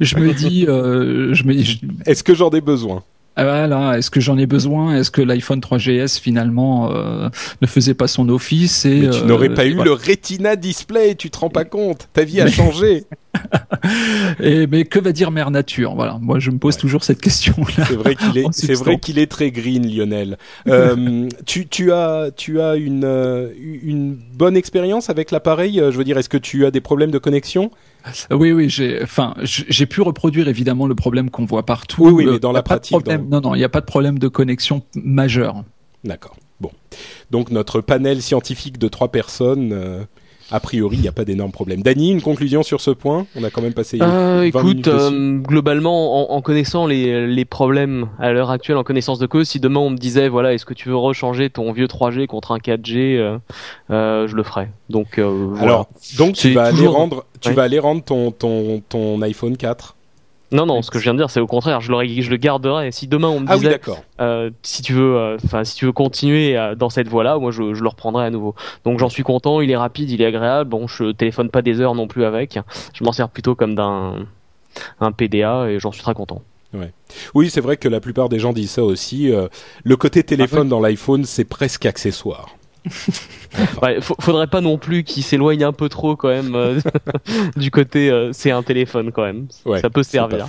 je me dis, euh, je me dis, je... est-ce que j'en ai besoin ? Ah là, est-ce que j'en ai besoin? Est-ce que l'iPhone trois G S finalement euh, ne faisait pas son office et, mais tu euh, n'aurais pas euh, eu voilà. le Retina Display, tu te rends pas compte, ta vie a mais... changé. Et mais que va dire Mère Nature? Voilà, moi je me pose ouais. toujours cette question-là. C'est vrai qu'il est, c'est vrai qu'il est très green, Lionel. Euh, tu, tu as, tu as une, une bonne expérience avec l'appareil. Je veux dire, est-ce que tu as des problèmes de connexion? Oui, oui, j'ai, enfin, j'ai pu reproduire évidemment le problème qu'on voit partout. Oui, oui, mais dans la pratique. Problème, dans... Non, non, il n'y a pas de problème de connexion majeur. D'accord. Bon. Donc notre panel scientifique de trois personnes, euh, a priori, il n'y a pas d'énorme problème. Dany, une conclusion sur ce point? On a quand même passé. Euh, écoute, euh, globalement, en, en connaissant les, les problèmes à l'heure actuelle, en connaissance de cause, si demain on me disait, voilà, est-ce que tu veux rechanger ton vieux trois G contre un quatre G, euh, euh, je le ferais. Donc, euh, voilà. Alors, donc tu vas toujours... aller rendre. Tu ouais. vas aller rendre ton, ton, ton iPhone quatre? Non, non, ce que je viens de dire, c'est au contraire. Je, je le garderai. Si demain, on me ah disait, oui, euh, si, tu veux, euh, si tu veux continuer euh, dans cette voie-là, moi, je, je le reprendrai à nouveau. Donc, j'en suis content. Il est rapide, il est agréable. Bon, je téléphone pas des heures non plus avec. Je m'en sers plutôt comme d'un un P D A et j'en suis très content. Ouais. Oui, c'est vrai que la plupart des gens disent ça aussi. Euh, le côté téléphone Après. dans l'iPhone, c'est presque accessoire. Enfin. Ouais, f- faudrait pas non plus qu'il s'éloigne un peu trop quand même euh, du côté euh, c'est un téléphone quand même, ouais, ça peut servir.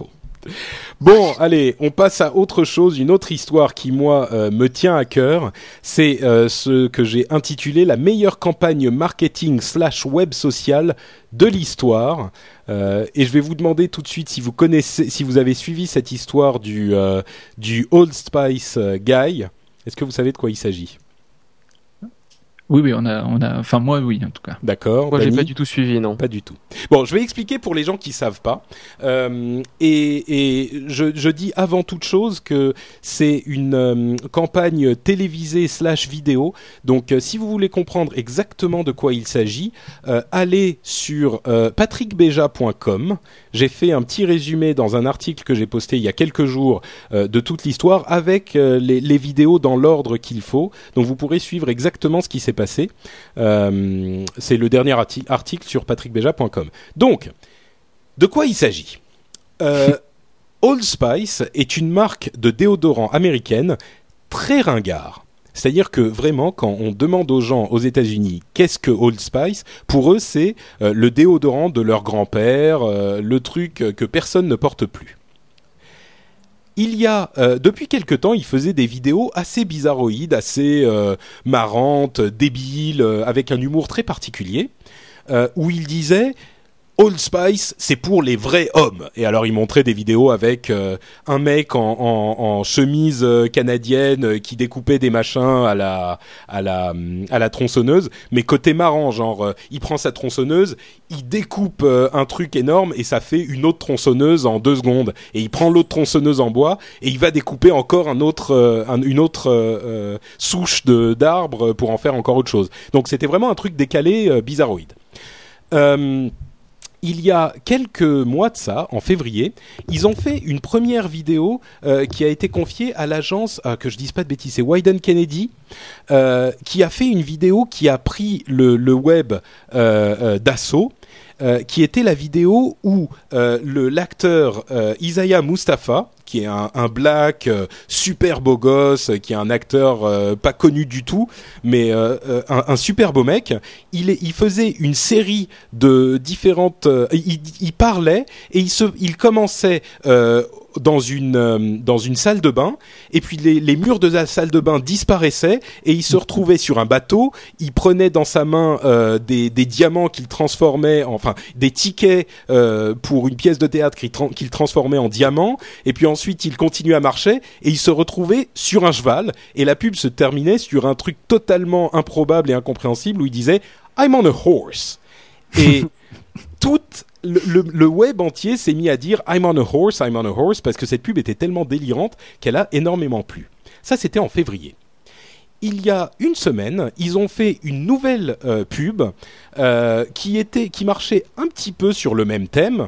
Bon, allez, on passe à autre chose, une autre histoire qui, moi, euh, me tient à cœur. C'est euh, ce que j'ai intitulé « La meilleure campagne marketing slash web sociale de l'histoire ». Euh, et je vais vous demander tout de suite si vous connaissez, si vous avez suivi cette histoire du, euh, du Old Spice Guy. Est-ce que vous savez de quoi il s'agit ? Oui, oui, on a, on a, enfin moi, oui, en tout cas. D'accord. Moi, Dany, j'ai pas du tout suivi, non. Pas du tout. Bon, je vais expliquer pour les gens qui savent pas. Euh, et et je, je dis avant toute chose que c'est une euh, campagne télévisée slash vidéo. Donc, euh, si vous voulez comprendre exactement de quoi il s'agit, euh, allez sur euh, patrick beja point com. J'ai fait un petit résumé dans un article que j'ai posté il y a quelques jours euh, de toute l'histoire avec euh, les, les vidéos dans l'ordre qu'il faut. Donc, vous pourrez suivre exactement ce qui s'est passé. Euh, c'est le dernier arti- article sur patrick beja point com. Donc, de quoi il s'agit? euh, Old Spice est une marque de déodorant américaine très ringard. C'est-à-dire que vraiment, quand on demande aux gens aux États-Unis qu'est-ce que Old Spice, pour eux, c'est euh, le déodorant de leur grand-père, euh, le truc que personne ne porte plus. Il y a, euh, depuis quelque temps, il faisait des vidéos assez bizarroïdes, assez euh, marrantes, débiles, euh, avec un humour très particulier, euh, où il disait « Old Spice, c'est pour les vrais hommes ». Et alors, il montrait des vidéos avec euh, un mec en, en, en chemise canadienne qui découpait des machins à la, à la, à la tronçonneuse, mais côté marrant, genre, euh, il prend sa tronçonneuse, il découpe euh, un truc énorme et ça fait une autre tronçonneuse en deux secondes. Et il prend l'autre tronçonneuse en bois et il va découper encore un autre, euh, un, une autre euh, euh, souche de, d'arbre pour en faire encore autre chose. Donc c'était vraiment un truc décalé, euh, bizarroïde. Euh, il y a quelques mois de ça, en février, ils ont fait une première vidéo euh, qui a été confiée à l'agence, euh, que je dise pas de bêtises, c'est Wyden Kennedy, euh, qui a fait une vidéo qui a pris le, le web euh, euh, d'assaut, euh, qui était la vidéo où euh, le, l'acteur euh, Isaiah Mustafa, qui est un, un black, euh, super beau gosse, qui est un acteur euh, pas connu du tout, mais euh, euh, un, un super beau mec. Il, est, il faisait une série de différentes... Euh, il, il parlait et il, se, il commençait euh, dans, une, euh, dans une salle de bain, et puis les, les murs de la salle de bain disparaissaient et il se retrouvait sur un bateau. Il prenait dans sa main euh, des, des diamants qu'il transformait, en, enfin des tickets euh, pour une pièce de théâtre qu'il, tra- qu'il transformait en diamants, et puis en ensuite, il continuait à marcher et il se retrouvait sur un cheval. Et la pub se terminait sur un truc totalement improbable et incompréhensible où il disait « I'm on a horse ». Et tout le, le, le web entier s'est mis à dire « I'm on a horse, I'm on a horse » parce que cette pub était tellement délirante qu'elle a énormément plu. Ça, c'était en février. Il y a une semaine, ils ont fait une nouvelle euh, pub euh, qui, était, qui marchait un petit peu sur le même thème.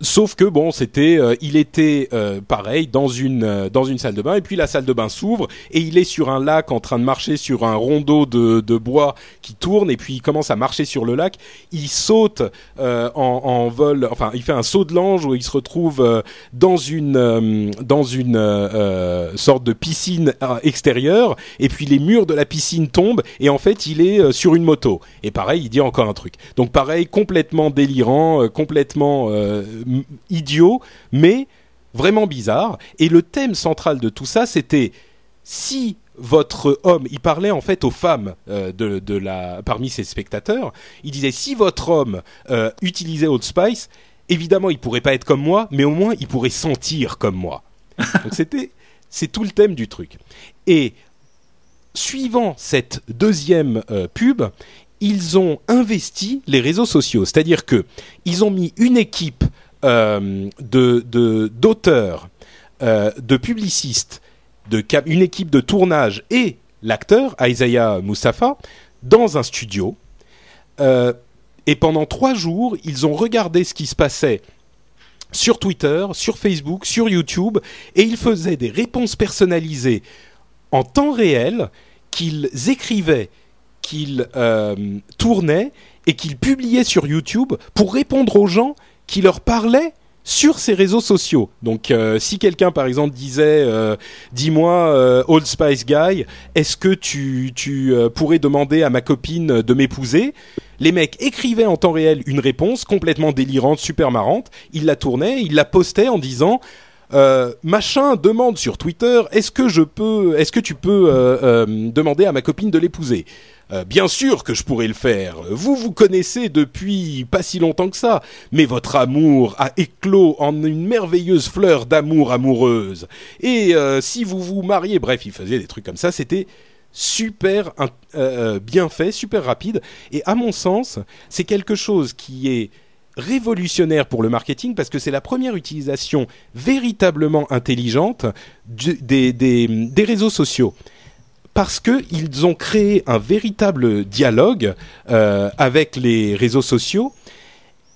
Sauf que bon, c'était, euh, il était euh, pareil dans une euh, dans une salle de bain, et puis la salle de bain s'ouvre et il est sur un lac en train de marcher sur un rondeau de de bois qui tourne, et puis il commence à marcher sur le lac. Il saute euh, en, en vol, enfin il fait un saut de l'ange où il se retrouve euh, dans une euh, dans une euh, sorte de piscine extérieure, et puis les murs de la piscine tombent et en fait il est euh, sur une moto. Et pareil, il dit encore un truc. Donc pareil, complètement délirant, euh, complètement euh, idiot, mais vraiment bizarre. Et le thème central de tout ça, c'était si votre homme, il parlait en fait aux femmes euh, de, de la, parmi ses spectateurs, il disait si votre homme euh, utilisait Old Spice, évidemment il pourrait pas être comme moi, mais au moins il pourrait sentir comme moi. Donc c'était, c'est tout le thème du truc. Et suivant cette deuxième euh, pub, ils ont investi les réseaux sociaux, c'est-à-dire que ils ont mis une équipe Euh, de, de, d'auteurs, euh, de publicistes, de cap- une équipe de tournage et l'acteur, Isaiah Mustafa, dans un studio. Euh, et pendant trois jours, ils ont regardé ce qui se passait sur Twitter, sur Facebook, sur YouTube, et ils faisaient des réponses personnalisées en temps réel qu'ils écrivaient, qu'ils euh, tournaient et qu'ils publiaient sur YouTube pour répondre aux gens qui leur parlait sur ses réseaux sociaux. Donc euh, si quelqu'un par exemple disait euh, dis-moi euh, Old Spice Guy, est-ce que tu, tu euh, pourrais demander à ma copine de m'épouser ? Les mecs écrivaient en temps réel une réponse complètement délirante, super marrante, ils la tournaient, ils la postaient en disant euh, machin demande sur Twitter, est-ce que je peux, est-ce que tu peux euh, euh, demander à ma copine de l'épouser ? Euh, bien sûr que je pourrais le faire. Vous vous connaissez depuis pas si longtemps que ça, mais votre amour a éclos en une merveilleuse fleur d'amour amoureuse. Et euh, si vous vous mariez, bref, il faisait des trucs comme ça. C'était super euh, bien fait, super rapide. Et à mon sens, c'est quelque chose qui est révolutionnaire pour le marketing parce que c'est la première utilisation véritablement intelligente du, des, des, des réseaux sociaux. Parce qu'ils ont créé un véritable dialogue euh, avec les réseaux sociaux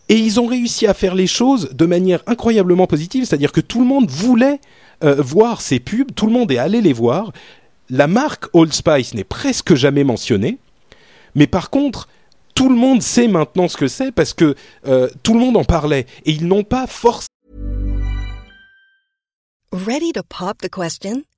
et ils ont réussi à faire les choses de manière incroyablement positive, c'est-à-dire que tout le monde voulait euh, voir ces pubs, tout le monde est allé les voir. La marque Old Spice n'est presque jamais mentionnée, mais par contre, tout le monde sait maintenant ce que c'est parce que euh, tout le monde en parlait et ils n'ont pas forcément... Ready to pop the question?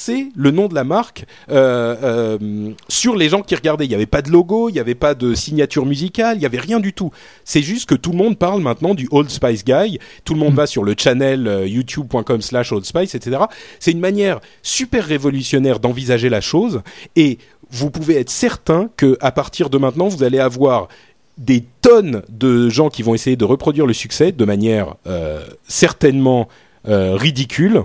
C'est le nom de la marque euh, euh, sur les gens qui regardaient. Il n'y avait pas de logo, il n'y avait pas de signature musicale, il n'y avait rien du tout. C'est juste que tout le monde parle maintenant du Old Spice Guy. Tout le monde va sur le channel euh, youtube dot com slash Old Spice, et cetera. C'est une manière super révolutionnaire d'envisager la chose. Et vous pouvez être certain qu'à partir de maintenant, vous allez avoir des tonnes de gens qui vont essayer de reproduire le succès de manière euh, certainement euh, ridicule.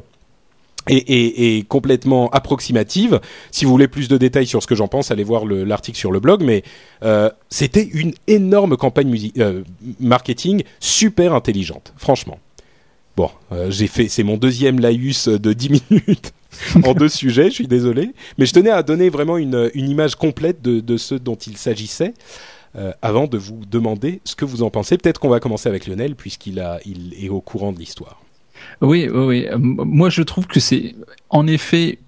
Et, et, et complètement approximative. Si vous voulez plus de détails sur ce que j'en pense, allez voir le, l'article sur le blog. Mais euh, c'était une énorme campagne musique, euh, marketing super intelligente, franchement. Bon, euh, j'ai fait, c'est mon deuxième laïus de dix minutes en deux sujets, je suis désolé. Mais je tenais à donner vraiment une, une image complète de, de ce dont il s'agissait euh, avant de vous demander ce que vous en pensez. Peut-être qu'on va commencer avec Lionel puisqu'il a, il est au courant de l'histoire. Oui, oui, oui. Moi, je trouve que c'est, en effet,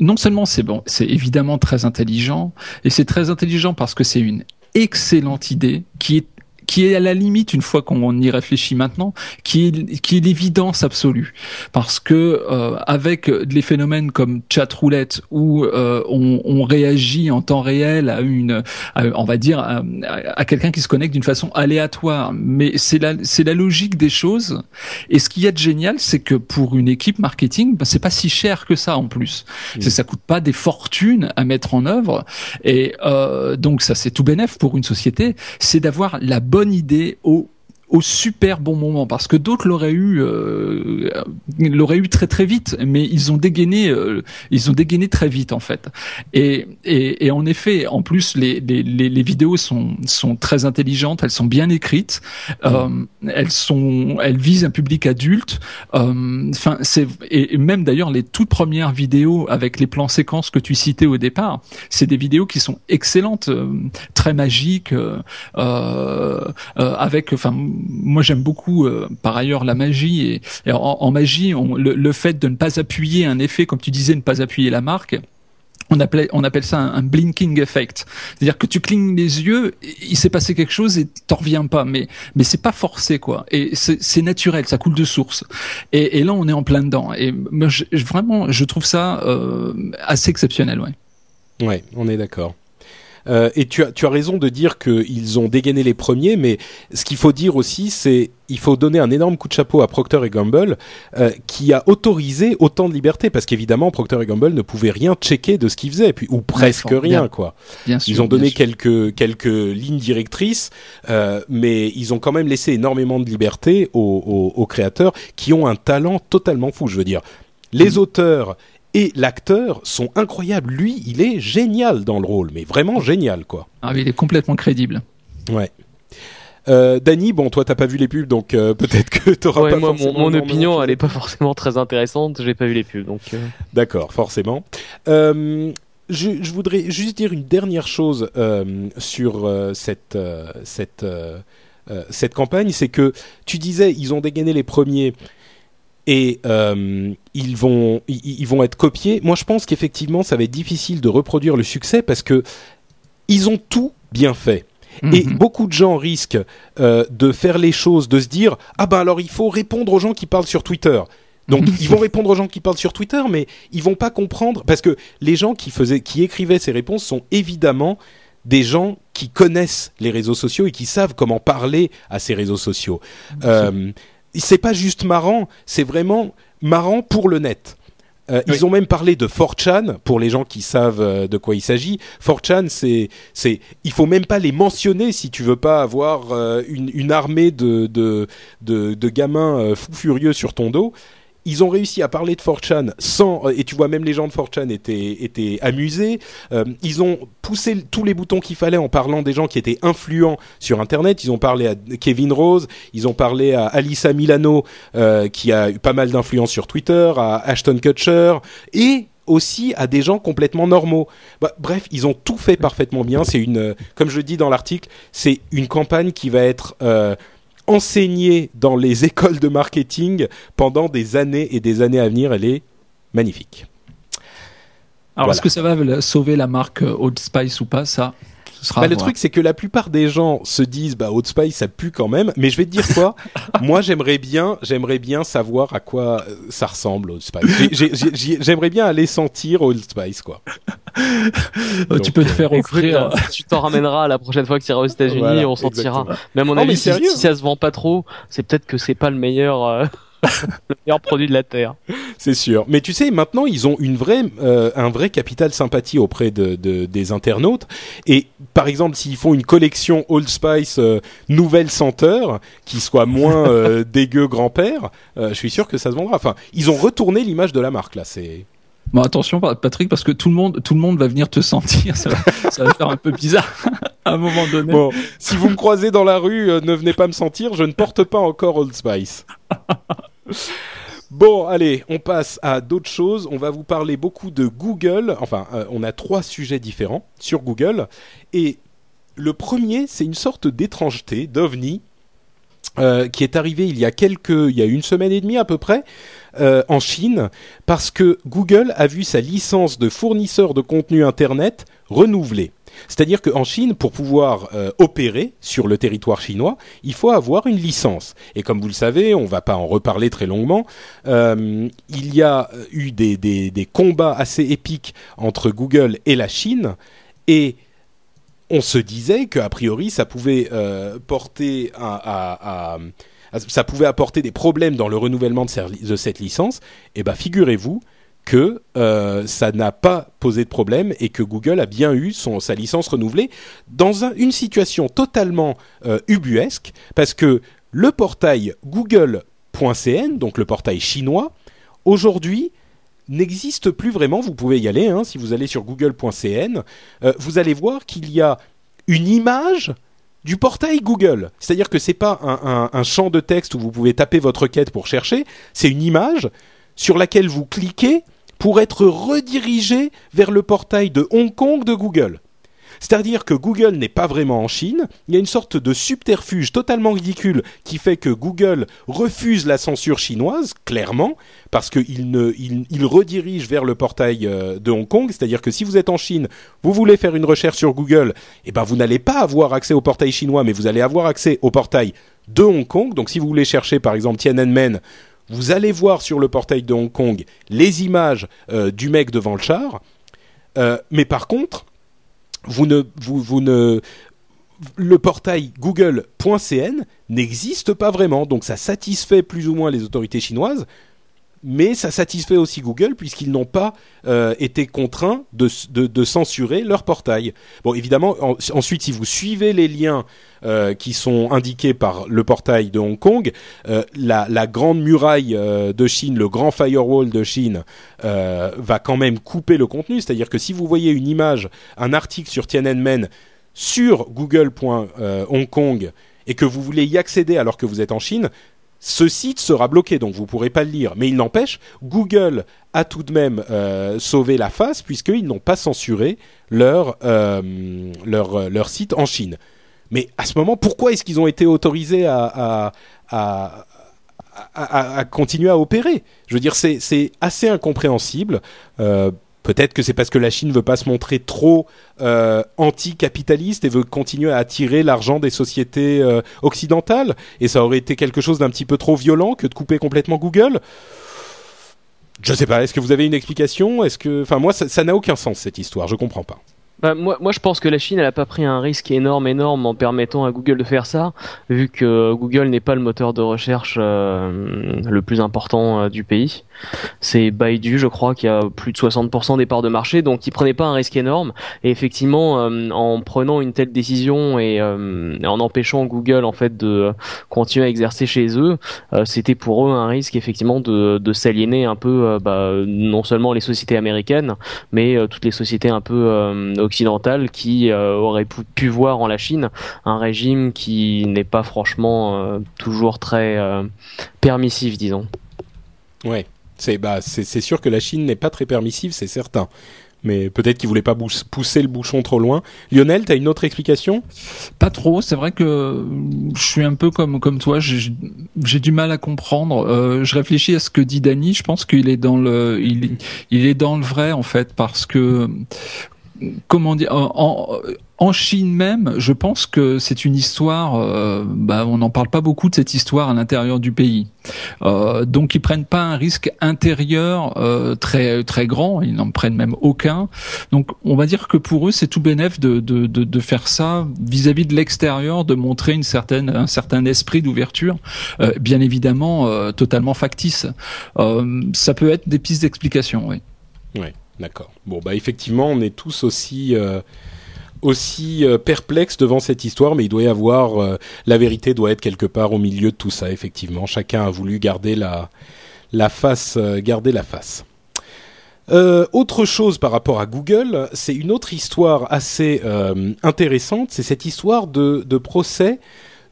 non seulement c'est bon, c'est évidemment très intelligent, et c'est très intelligent parce que c'est une excellente idée qui est qui est à la limite, une fois qu'on y réfléchit maintenant, qui est, qui est l'évidence absolue. Parce que euh, avec les phénomènes comme chat roulette, où euh, on, on réagit en temps réel à une, à, on va dire, à, à quelqu'un qui se connecte d'une façon aléatoire. Mais c'est la, c'est la logique des choses. Et ce qu'il y a de génial, c'est que pour une équipe marketing, ben, c'est pas si cher que ça en plus. Mmh. C'est, ça coûte pas des fortunes à mettre en œuvre. Et euh, donc ça, c'est tout bénef pour une société. C'est d'avoir la bonne idée au au super bon moment, parce que d'autres l'auraient eu euh, l'auraient eu très très vite, mais ils ont dégainé euh, ils ont dégainé très vite en fait. Et et, et en effet, en plus les, les les les vidéos sont sont très intelligentes, elles sont bien écrites, euh, elles sont elles visent un public adulte. Enfin euh, c'est et même d'ailleurs les toutes premières vidéos avec les plans séquences que tu citais au départ, c'est des vidéos qui sont excellentes, euh, très magiques, euh, euh, avec enfin moi j'aime beaucoup euh, par ailleurs la magie et, et en, en magie on, le, le fait de ne pas appuyer un effet, comme tu disais, ne pas appuyer la marque. On appelle, on appelle ça un, un blinking effect. C'est-à-dire que tu clignes les yeux, il s'est passé quelque chose et t'en reviens pas. Mais, mais c'est pas forcé, quoi. Et c'est, c'est naturel, ça coule de source. Et, et là, on est en plein dedans. Et moi, je, vraiment, je trouve ça euh, assez exceptionnel, ouais. Ouais, on est d'accord. Euh, et tu as, tu as raison de dire qu'ils ont dégainé les premiers, mais ce qu'il faut dire aussi, c'est il faut donner un énorme coup de chapeau à Procter et Gamble, euh, qui a autorisé autant de liberté, parce qu'évidemment Procter et Gamble ne pouvait rien checker de ce qu'ils faisaient, puis, ou presque bien, rien, bien, quoi. Bien sûr, ils ont donné quelques, quelques lignes directrices, euh, mais ils ont quand même laissé énormément de liberté aux, aux, aux créateurs qui ont un talent totalement fou, je veux dire. Les mmh. auteurs et l'acteur sont incroyables. Lui, il est génial dans le rôle, mais vraiment génial, quoi. Ah oui, il est complètement crédible. Ouais. Euh, Dany, bon, toi, t'as pas vu les pubs, donc euh, peut-être que t'auras ouais, pas moi, forcément... Mon, mon opinion, elle est pas forcément très intéressante, j'ai pas vu les pubs, donc... Euh... D'accord, forcément. Euh, je, je voudrais juste dire une dernière chose euh, sur euh, cette... Euh, cette, euh, cette campagne, c'est que tu disais, ils ont dégainé les premiers... Et euh, ils vont ils vont être copiés. Moi, je pense qu'effectivement, ça va être difficile de reproduire le succès parce que ils ont tout bien fait. Mmh. Et beaucoup de gens risquent euh, de faire les choses, de se dire ah ben alors il faut répondre aux gens qui parlent sur Twitter. Donc ils vont répondre aux gens qui parlent sur Twitter, mais ils vont pas comprendre parce que les gens qui faisaient qui écrivaient ces réponses sont évidemment des gens qui connaissent les réseaux sociaux et qui savent comment parler à ces réseaux sociaux. Mmh. Euh, C'est pas juste marrant, c'est vraiment marrant pour le net. Euh, oui. Ils ont même parlé de four chan, pour les gens qui savent euh, de quoi il s'agit. four chan, c'est, c'est, il faut même pas les mentionner si tu veux pas avoir euh, une, une armée de, de, de, de gamins euh, fous furieux sur ton dos. Ils ont réussi à parler de four chan sans... Et tu vois, même les gens de four chan étaient, étaient amusés. Euh, ils ont poussé tous les boutons qu'il fallait en parlant des gens qui étaient influents sur Internet. Ils ont parlé à Kevin Rose, ils ont parlé à Alyssa Milano, euh, qui a eu pas mal d'influence sur Twitter, à Ashton Kutcher, et aussi à des gens complètement normaux. Bah, bref, ils ont tout fait parfaitement bien. C'est une... Euh, comme je le dis dans l'article, c'est une campagne qui va être... Euh, enseignée dans les écoles de marketing pendant des années et des années à venir, elle est magnifique. Alors, voilà. Est-ce que ça va sauver la marque Old Spice ou pas, ça ? Ce sera bah, le truc, c'est que la plupart des gens se disent bah, Old Spice, ça pue quand même. Mais je vais te dire quoi, moi, j'aimerais bien, j'aimerais bien savoir à quoi ça ressemble, Old Spice. J'ai, j'ai, j'ai, j'aimerais bien aller sentir Old Spice, quoi. Donc, tu peux te faire offrir. Tu t'en ramèneras la prochaine fois que tu iras aux États-Unis, voilà, on sentira. Exactement. Mais à mon non, avis, si, si ça se vend pas trop, c'est peut-être que c'est pas le meilleur, euh, le meilleur produit de la terre. C'est sûr. Mais tu sais, maintenant, ils ont une vraie, euh, un vrai capital sympathie auprès de, de des internautes. Et par exemple, s'ils font une collection Old Spice euh, nouvelle senteur, qui soit moins euh, dégueu grand-père, euh, je suis sûr que ça se vendra. Enfin, ils ont retourné l'image de la marque là. C'est Bon, attention Patrick, parce que tout le monde, tout le monde va venir te sentir, ça va, ça va faire un peu bizarre à un moment donné. Bon, si vous me croisez dans la rue, euh, ne venez pas me sentir, je ne porte pas encore Old Spice. Bon, allez, on passe à d'autres choses. On va vous parler beaucoup de Google, enfin, euh, on a trois sujets différents sur Google. Et le premier, c'est une sorte d'étrangeté, d'ovni, Euh, qui est arrivé il y a quelques, il y a une semaine et demie à peu près, euh, en Chine, parce que Google a vu sa licence de fournisseur de contenu Internet renouvelée. C'est-à-dire qu'en Chine, pour pouvoir euh, opérer sur le territoire chinois, il faut avoir une licence. Et comme vous le savez, on ne va pas en reparler très longuement, euh, il y a eu des, des, des combats assez épiques entre Google et la Chine, et on se disait qu'a priori, ça pouvait euh, porter à... à, à ça pouvait apporter des problèmes dans le renouvellement de cette licence, et bien figurez-vous que euh, ça n'a pas posé de problème et que Google a bien eu son, sa licence renouvelée dans un, une situation totalement euh, ubuesque, parce que le portail google point c n, donc le portail chinois, aujourd'hui n'existe plus vraiment. Vous pouvez y aller, hein, si vous allez sur google point c n, euh, vous allez voir qu'il y a une image du portail Google. C'est-à-dire que c'est pas un, un, un champ de texte où vous pouvez taper votre requête pour chercher, c'est une image sur laquelle vous cliquez pour être redirigé vers le portail de Hong Kong de Google. C'est-à-dire que Google n'est pas vraiment en Chine, il y a une sorte de subterfuge totalement ridicule qui fait que Google refuse la censure chinoise, clairement, parce qu'il ne, il, il redirige vers le portail de Hong Kong, c'est-à-dire que si vous êtes en Chine, vous voulez faire une recherche sur Google, eh ben vous n'allez pas avoir accès au portail chinois, mais vous allez avoir accès au portail de Hong Kong. Donc si vous voulez chercher par exemple Tiananmen, vous allez voir sur le portail de Hong Kong les images euh, du mec devant le char, euh, mais par contre... Vous ne, vous, vous ne, le portail google point c n n'existe pas vraiment, donc ça satisfait plus ou moins les autorités chinoises, mais ça satisfait aussi Google puisqu'ils n'ont pas euh, été contraints de, de, de censurer leur portail. Bon, évidemment, en, ensuite, si vous suivez les liens euh, qui sont indiqués par le portail de Hong Kong, euh, la, la grande muraille euh, de Chine, le grand firewall de Chine euh, va quand même couper le contenu. C'est-à-dire que si vous voyez une image, un article sur Tiananmen sur google point hong kong et que vous voulez y accéder alors que vous êtes en Chine, ce site sera bloqué, donc vous ne pourrez pas le lire. Mais il n'empêche, Google a tout de même euh, sauvé la face puisqu'ils n'ont pas censuré leur, euh, leur, leur site en Chine. Mais à ce moment, pourquoi est-ce qu'ils ont été autorisés à, à, à, à, à continuer à opérer ? Je veux dire, c'est, c'est assez incompréhensible. Euh, peut-être que c'est parce que la Chine ne veut pas se montrer trop euh, anticapitaliste et veut continuer à attirer l'argent des sociétés euh, occidentales. Et ça aurait été quelque chose d'un petit peu trop violent que de couper complètement Google. Je ne sais pas, est-ce que vous avez une explication ? Est-ce que... Enfin, moi, ça, ça n'a aucun sens, cette histoire, je ne comprends pas. Bah, moi, moi, je pense que la Chine, elle a pas pris un risque énorme, énorme en permettant à Google de faire ça, vu que Google n'est pas le moteur de recherche euh, le plus important euh, du pays. C'est Baidu, je crois, qui a plus de soixante pour cent des parts de marché, donc ils prenaient pas un risque énorme. Et effectivement, euh, en prenant une telle décision et euh, en empêchant Google en fait de continuer à exercer chez eux, euh, c'était pour eux un risque effectivement de, de s'aliéner un peu, euh, bah, non seulement les sociétés américaines, mais euh, toutes les sociétés un peu euh, occidentale qui euh, aurait pu voir en la Chine un régime qui n'est pas franchement euh, toujours très euh, permissif, disons. Ouais, c'est, bah, c'est, c'est sûr que la Chine n'est pas très permissive, c'est certain. Mais peut-être qu'ils ne voulaient pas bous- pousser le bouchon trop loin. Lionel, tu as une autre explication ? Pas trop, c'est vrai que je suis un peu comme, comme toi, j'ai, j'ai du mal à comprendre. Euh, je réfléchis à ce que dit Dany, je pense qu'il est dans le, il, il est dans le vrai en fait, parce que... Comment dire, en, en Chine même, je pense que c'est une histoire. Euh, bah, on n'en parle pas beaucoup de cette histoire à l'intérieur du pays. Euh, donc, ils prennent pas un risque intérieur euh, très très grand. Ils n'en prennent même aucun. Donc, on va dire que pour eux, c'est tout bénef de de de, de faire ça vis-à-vis de l'extérieur, de montrer une certaine un certain esprit d'ouverture, euh, bien évidemment euh, totalement factice. Euh, ça peut être des pistes d'explication, oui. Oui. D'accord. Bon, bah effectivement, on est tous aussi, euh, aussi euh, perplexes devant cette histoire, mais il doit y avoir... Euh, la vérité doit être quelque part au milieu de tout ça, effectivement. Chacun a voulu garder la, la face. Euh, garder la face. Euh, autre chose par rapport à Google, c'est une autre histoire assez euh, intéressante. C'est cette histoire de, de procès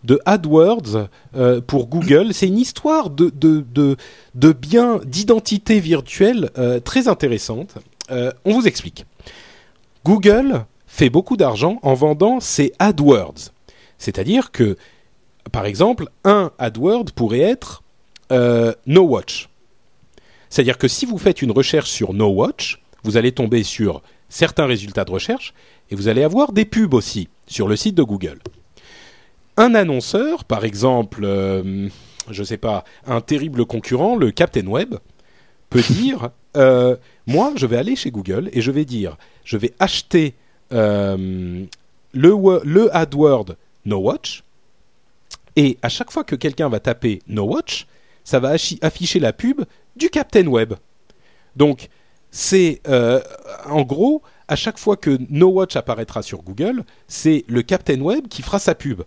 de AdWords euh, pour Google. C'est une histoire de, de, de, de biens d'identité virtuelle euh, très intéressante. Euh, on vous explique. Google fait beaucoup d'argent en vendant ses AdWords. C'est-à-dire que, par exemple, un AdWord pourrait être euh, NoWatch. C'est-à-dire que si vous faites une recherche sur NoWatch, vous allez tomber sur certains résultats de recherche et vous allez avoir des pubs aussi sur le site de Google. Un annonceur, par exemple, euh, je ne sais pas, un terrible concurrent, le Captain Web, peut dire euh, moi, je vais aller chez Google et je vais dire je vais acheter euh, le, le AdWord NoWatch. Et à chaque fois que quelqu'un va taper NoWatch, ça va afficher la pub du Captain Web. Donc, c'est euh, en gros, à chaque fois que NoWatch apparaîtra sur Google, c'est le Captain Web qui fera sa pub.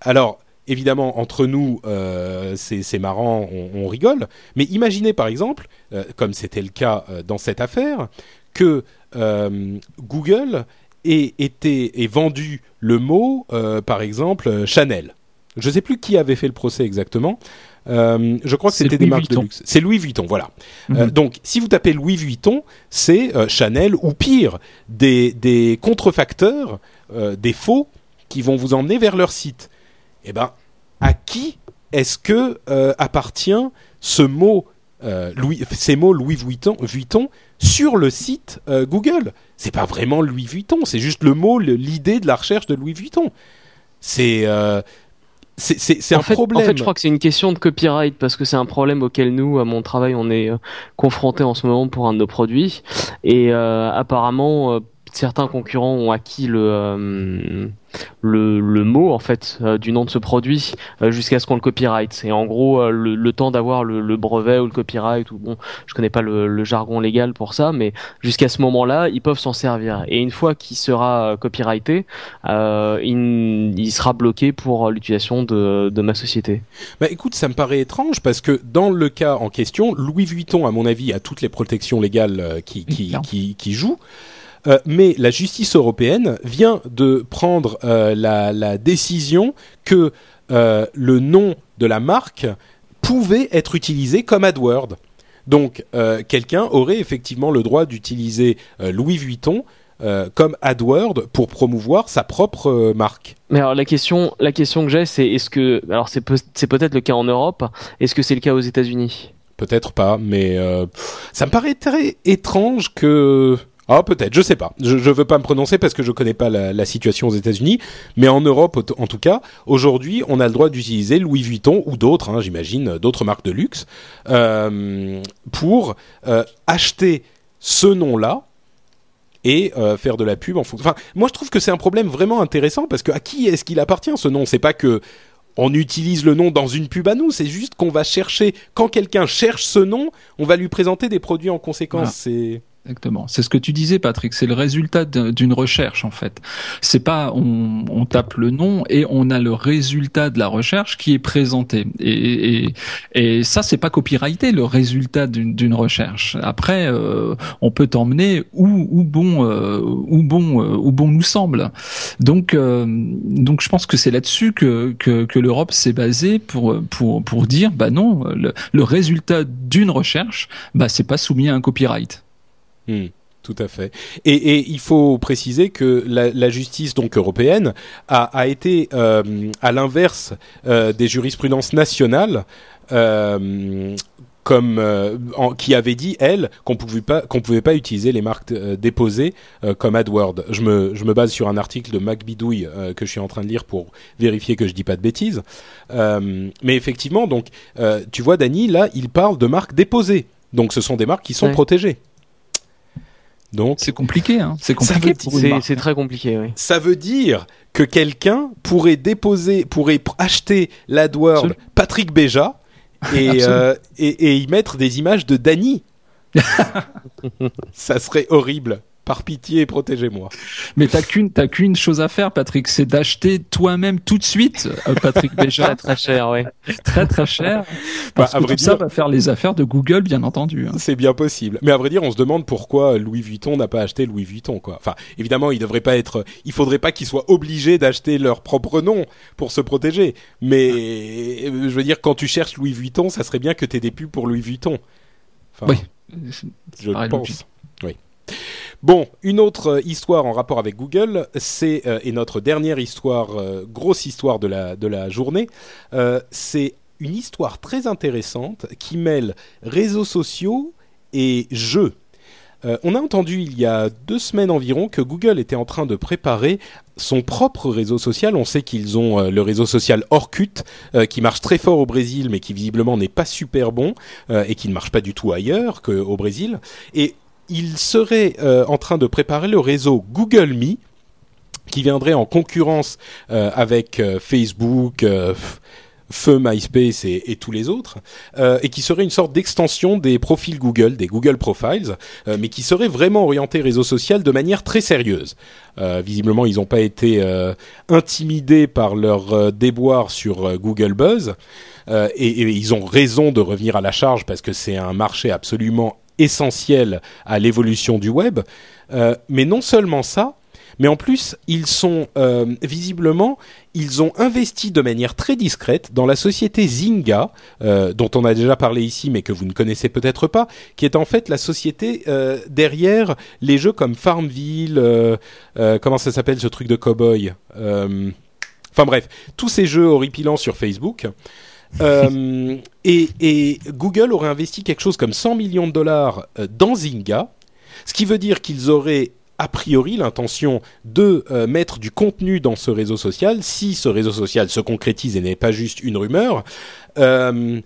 Alors, évidemment, entre nous, euh, c'est, c'est marrant, on, on rigole. Mais imaginez, par exemple, euh, comme c'était le cas euh, dans cette affaire, que euh, Google ait, était, ait vendu le mot, euh, par exemple, euh, Chanel. Je ne sais plus qui avait fait le procès exactement. Euh, je crois que c'était des marques de luxe. C'est Louis Vuitton, voilà. Mmh. Euh, donc, si vous tapez Louis Vuitton, c'est euh, Chanel ou pire, des, des contrefacteurs, euh, des faux, qui vont vous emmener vers leur site. Eh bien, à qui est-ce que euh, appartient ce mot, euh, Louis, ces mots Louis Vuitton, Vuitton sur le site euh, Google ? C'est pas vraiment Louis Vuitton, c'est juste le mot, le, l'idée de la recherche de Louis Vuitton. C'est... Euh, C'est, c'est, c'est un fait, problème. En fait, je crois que c'est une question de copyright parce que c'est un problème auquel nous, à mon travail, on est euh, confrontés en ce moment pour un de nos produits. Et euh, apparemment, euh, certains concurrents ont acquis le, euh, le, le mot en fait euh, du nom de ce produit euh, jusqu'à ce qu'on le copyright. Et en gros, euh, le, le temps d'avoir le, le brevet ou le copyright ou bon, je connais pas le, le jargon légal pour ça, mais jusqu'à ce moment-là, ils peuvent s'en servir. Et une fois qu'il sera copyrighté, euh, il, il sera bloqué pour l'utilisation de, de ma société. Bah écoute, ça me paraît étrange parce que dans le cas en question, Louis Vuitton, à mon avis, a toutes les protections légales qui qui, qui, qui jouent. Euh, mais la justice européenne vient de prendre euh, la, la décision que euh, le nom de la marque pouvait être utilisé comme AdWord. Donc, euh, quelqu'un aurait effectivement le droit d'utiliser euh, Louis Vuitton euh, comme AdWord pour promouvoir sa propre euh, marque. Mais alors la question, la question que j'ai, c'est est-ce que, alors c'est, pe- c'est peut-être le cas en Europe, est-ce que c'est le cas aux États-Unis ? Peut-être pas, mais euh, ça me paraît très étrange que. Ah, peut-être, je sais pas. Je ne veux pas me prononcer parce que je connais pas la, la situation aux États-Unis, mais en Europe, en tout cas, aujourd'hui, on a le droit d'utiliser Louis Vuitton ou d'autres, hein, j'imagine, d'autres marques de luxe, euh, pour euh, acheter ce nom-là et euh, faire de la pub en fonction. Enfin, moi, je trouve que c'est un problème vraiment intéressant parce que à qui est-ce qu'il appartient ce nom ? C'est pas que on utilise le nom dans une pub à nous, c'est juste qu'on va chercher. Quand quelqu'un cherche ce nom, on va lui présenter des produits en conséquence. Voilà. C'est exactement. C'est ce que tu disais, Patrick. C'est le résultat d'une recherche, en fait. C'est pas, on, on tape le nom et on a le résultat de la recherche qui est présenté. Et, et, et ça, c'est pas copyrighté, le résultat d'une, d'une recherche. Après, euh, on peut t'emmener où, où bon, euh, où bon, euh, où bon nous semble. Donc, euh, donc, je pense que c'est là-dessus que, que, que l'Europe s'est basée pour, pour, pour dire, bah non, le, le résultat d'une recherche, bah, c'est pas soumis à un copyright. Mmh, tout à fait. Et, et il faut préciser que la, la justice donc européenne a, a été euh, à l'inverse euh, des jurisprudences nationales, euh, comme euh, en, qui avait dit elle qu'on pouvait pas qu'on pouvait pas utiliser les marques euh, déposées euh, comme AdWord. Je me je me base sur un article de Mac Bidouille euh, que je suis en train de lire pour vérifier que je dis pas de bêtises. Euh, mais effectivement, donc euh, tu vois, Dany, là, il parle de marques déposées. Donc ce sont des marques qui sont ouais. protégées. Donc, c'est compliqué, hein. C'est compliqué. Pour c'est, c'est très compliqué. Oui. Ça veut dire que quelqu'un pourrait déposer, pourrait acheter l'AdWord Absol- Patrick Béja et, euh, et, et y mettre des images de Dany. Ça serait horrible. Par pitié, protégez-moi. Mais t'as qu'une, t'as qu'une chose à faire, Patrick, c'est d'acheter toi-même tout de suite, euh, Patrick Béja. Très très cher, oui. Très très cher. Parce bah, que tout dire, ça va faire les affaires de Google, bien entendu. Hein. C'est bien possible. Mais à vrai dire, on se demande pourquoi Louis Vuitton n'a pas acheté Louis Vuitton, quoi. Enfin, évidemment, il devrait pas être, il faudrait pas qu'ils soient obligés d'acheter leur propre nom pour se protéger. Mais, je veux dire, quand tu cherches Louis Vuitton, ça serait bien que t'aies des pubs pour Louis Vuitton. Enfin, oui. Je pense. Logique. Oui. Bon, une autre histoire en rapport avec Google, c'est euh, et notre dernière histoire, euh, grosse histoire de la, de la journée, euh, c'est une histoire très intéressante qui mêle réseaux sociaux et jeux. Euh, on a entendu il y a deux semaines environ que Google était en train de préparer son propre réseau social. On sait qu'ils ont euh, le réseau social Orkut euh, qui marche très fort au Brésil mais qui visiblement n'est pas super bon euh, et qui ne marche pas du tout ailleurs qu'au Brésil. Et ils seraient euh, en train de préparer le réseau Google Me qui viendrait en concurrence euh, avec euh, Facebook... Euh, Feu, MySpace et, et tous les autres, euh, et qui serait une sorte d'extension des profils Google, des Google Profiles, euh, mais qui serait vraiment orienté réseau social de manière très sérieuse. Euh, visiblement, ils n'ont pas été euh, intimidés par leur euh, déboire sur euh, Google Buzz, euh, et, et ils ont raison de revenir à la charge parce que c'est un marché absolument essentiel à l'évolution du web. Euh, mais non seulement ça, mais en plus, ils sont euh, visiblement, ils ont investi de manière très discrète dans la société Zynga, euh, dont on a déjà parlé ici, mais que vous ne connaissez peut-être pas, qui est en fait la société euh, derrière les jeux comme Farmville, euh, euh, comment ça s'appelle ce truc de cow-boy, euh, enfin bref, tous ces jeux horripilants sur Facebook. Euh, et, et Google aurait investi quelque chose comme cent millions de dollars dans Zynga, ce qui veut dire qu'ils auraient a priori l'intention de euh, mettre du contenu dans ce réseau social, si ce réseau social se concrétise et n'est pas juste une rumeur, euh,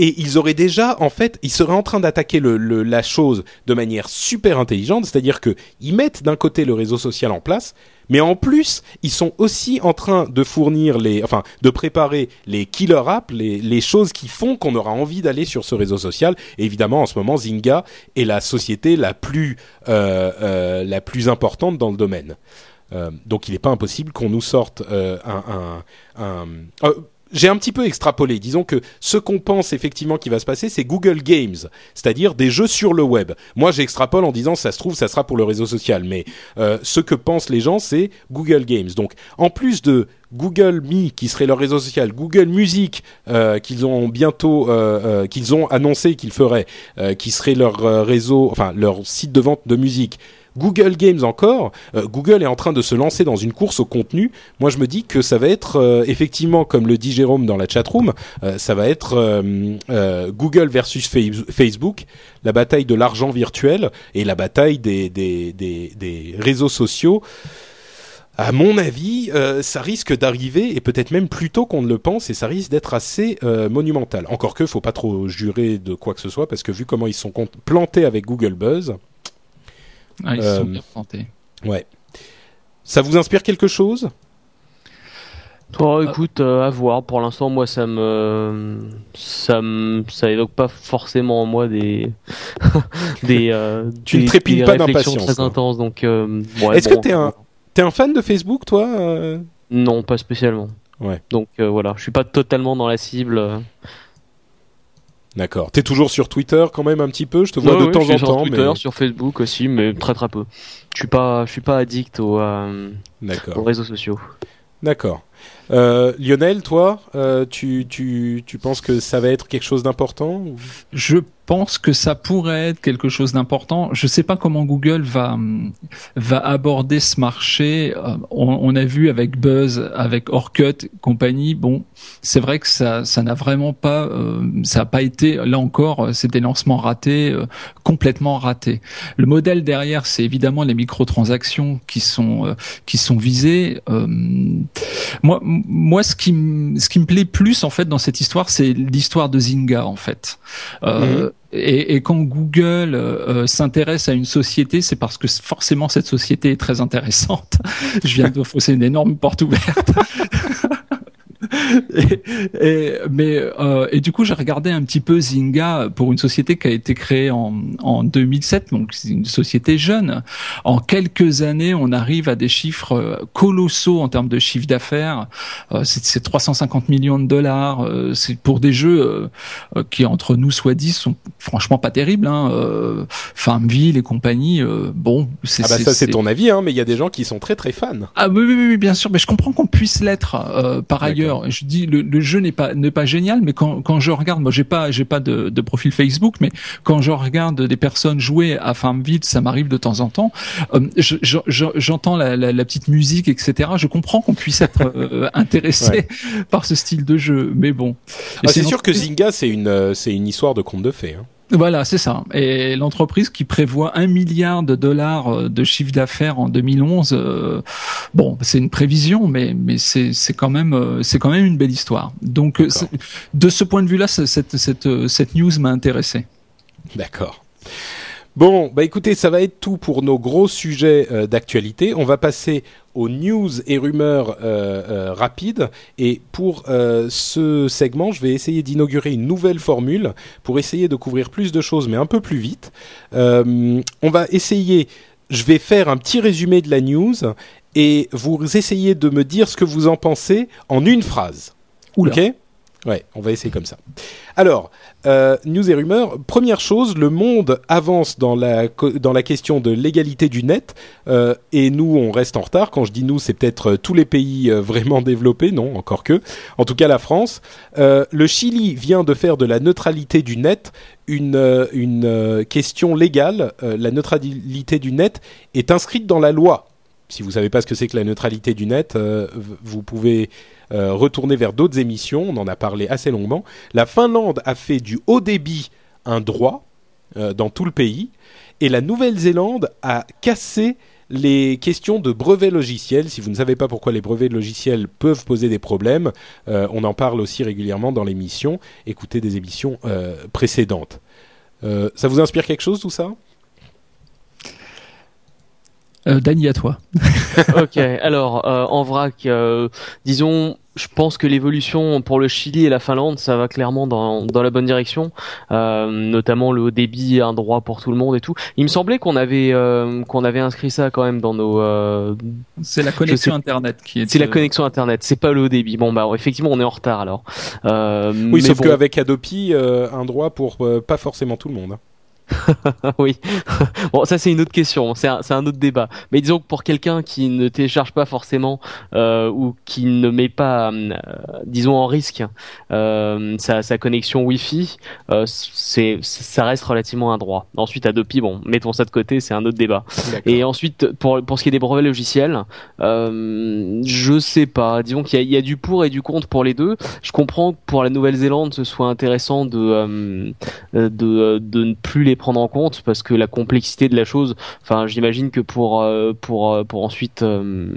et ils auraient déjà, en fait, ils seraient en train d'attaquer le, le, la chose de manière super intelligente, c'est-à-dire qu'ils mettent d'un côté le réseau social en place, mais en plus, ils sont aussi en train de fournir les, enfin, de préparer les killer apps, les, les choses qui font qu'on aura envie d'aller sur ce réseau social. Et évidemment, en ce moment, Zynga est la société la plus, euh, euh, la plus importante dans le domaine. Euh, donc, il n'est pas impossible qu'on nous sorte euh, un. un, un euh, j'ai un petit peu extrapolé. Disons que ce qu'on pense effectivement qui va se passer, c'est Google Games, c'est-à-dire des jeux sur le web. Moi, j'extrapole en disant, ça se trouve, ça sera pour le réseau social. Mais euh, ce que pensent les gens, c'est Google Games. Donc, en plus de Google Me, qui serait leur réseau social, Google Music, euh, qu'ils ont bientôt, euh, euh, qu'ils ont annoncé qu'ils feraient, euh, qui serait leur euh, réseau, enfin leur site de vente de musique. Google Games encore, euh, Google est en train de se lancer dans une course au contenu. Moi, je me dis que ça va être, euh, effectivement, comme le dit Jérôme dans la chatroom, euh, ça va être euh, euh, Google versus Facebook, la bataille de l'argent virtuel et la bataille des, des, des, des réseaux sociaux. À mon avis, euh, ça risque d'arriver, et peut-être même plus tôt qu'on ne le pense, et ça risque d'être assez euh, monumental. Encore que, faut pas trop jurer de quoi que ce soit, parce que vu comment ils sont plantés avec Google Buzz... Ah, ils se sont bien plantés. Ouais. Ça vous inspire quelque chose ? Oh, écoute, euh, à voir. Pour l'instant, moi, ça me, ça me, ça évoque pas forcément en moi des, des, euh, tu des, ne trépignes des pas réflexions d'impatience, très intenses. Donc, euh, ouais, est-ce bon, que t'es un, t'es un fan de Facebook, toi ? Non, pas spécialement. Ouais. Donc euh, voilà, je suis pas totalement dans la cible. D'accord. T'es toujours sur Twitter quand même un petit peu. Je te vois ouais, de oui, temps je suis en temps. Sur Twitter, mais... sur Facebook aussi, mais très très peu. Je suis pas, je suis pas addict aux, euh, aux réseaux sociaux. D'accord. Euh, Lionel, toi, euh, tu, tu, tu penses que ça va être quelque chose d'important ? Je pense que ça pourrait être quelque chose d'important. Je ne sais pas comment Google va, va aborder ce marché. On, on a vu avec Buzz, avec Orkut, compagnie. Bon, c'est vrai que ça, ça n'a vraiment pas, euh, ça n'a pas été, là encore, c'est des lancements ratés, euh, complètement ratés. Le modèle derrière, c'est évidemment les microtransactions qui sont, euh, qui sont visées. Euh, moi, moi, ce qui, m- ce qui me plaît plus en fait dans cette histoire, c'est l'histoire de Zynga en fait. Euh, mmh. Et, et quand Google euh, s'intéresse à une société, c'est parce que forcément cette société est très intéressante. Je viens de fausser une énorme porte ouverte. Et, et, mais, euh, et du coup, j'ai regardé un petit peu Zynga pour une société qui a été créée en, en deux mille sept, donc c'est une société jeune. En quelques années, on arrive à des chiffres colossaux en termes de chiffre d'affaires. Euh, c'est, c'est trois cent cinquante millions de dollars. Euh, c'est pour des jeux euh, qui, entre nous soit dit, sont franchement pas terribles. Hein. Euh, Farmville et compagnie, euh, bon... C'est, ah bah c'est, ça, c'est, c'est ton avis, hein, mais il y a des gens qui sont très très fans. Ah oui, oui, oui, bien sûr, mais je comprends qu'on puisse l'être euh, par ailleurs. D'accord. Je dis le, le jeu n'est pas n'est pas génial, mais quand quand je regarde, moi j'ai pas j'ai pas de, de profil Facebook, mais quand je regarde des personnes jouer à Farmville, ça m'arrive de temps en temps. Euh, je, je, je, j'entends la, la, la petite musique, et cetera. Je comprends qu'on puisse être euh, intéressé ouais. par ce style de jeu, mais bon. Ah, c'est sûr que Zynga, c'est une euh, c'est une histoire de conte de fées. Hein. Voilà, c'est ça. Et l'entreprise qui prévoit un milliard de dollars de chiffre d'affaires en deux mille onze, euh, bon, c'est une prévision, mais mais c'est c'est quand même c'est quand même une belle histoire. Donc de ce point de vue-là, cette cette cette news m'a intéressé. D'accord. Bon, bah écoutez, ça va être tout pour nos gros sujets euh, d'actualité. On va passer aux news et rumeurs euh, euh, rapides. Et pour euh, ce segment, je vais essayer d'inaugurer une nouvelle formule pour essayer de couvrir plus de choses, mais un peu plus vite. Euh, on va essayer... Je vais faire un petit résumé de la news et vous essayez de me dire ce que vous en pensez en une phrase. Oula. Ok ? Ouais, on va essayer comme ça. Alors, euh, news et rumeurs. Première chose, le monde avance dans la, dans la question de l'égalité du net euh, et nous, on reste en retard. Quand je dis nous, c'est peut-être tous les pays euh, vraiment développés. Non, encore que. En tout cas, la France. Euh, le Chili vient de faire de la neutralité du net une, euh, une euh, question légale. Euh, la neutralité du net est inscrite dans la loi. Si vous ne savez pas ce que c'est que la neutralité du net, euh, vous pouvez... Euh, retourner vers d'autres émissions, on en a parlé assez longuement. La Finlande a fait du haut débit un droit euh, dans tout le pays et la Nouvelle-Zélande a cassé les questions de brevets logiciels. Si vous ne savez pas pourquoi les brevets logiciels peuvent poser des problèmes, euh, on en parle aussi régulièrement dans l'émission. Écoutez des émissions euh, précédentes. Euh, ça vous inspire quelque chose tout ça ? Euh, Dany, à toi. Ok, alors euh, en vrac, euh, disons, je pense que l'évolution pour le Chili et la Finlande, ça va clairement dans, dans la bonne direction, euh, notamment le haut débit, un droit pour tout le monde et tout. Il me semblait qu'on avait euh, qu'on avait inscrit ça quand même dans nos. Euh... C'est la connexion internet qui est. C'est la connexion internet, c'est pas le haut débit. Bon bah effectivement, on est en retard alors. Euh, oui, sauf bon... qu'avec Adopi, euh, un droit pour euh, pas forcément tout le monde. Oui, bon ça c'est une autre question, c'est un, c'est un autre débat, mais disons que pour quelqu'un qui ne télécharge pas forcément euh, ou qui ne met pas euh, disons en risque euh, sa, sa connexion wifi, euh, c'est, ça reste relativement un droit. Ensuite Adopi, bon mettons ça de côté, c'est un autre débat. D'accord. Et ensuite pour, pour ce qui est des brevets logiciels, euh, je sais pas, disons qu'il y a, il y a du pour et du contre pour les deux. Je comprends que pour la Nouvelle-Zélande ce soit intéressant de, euh, de, de ne plus les prendre en compte parce que la complexité de la chose, enfin j'imagine que pour euh, pour pour ensuite euh,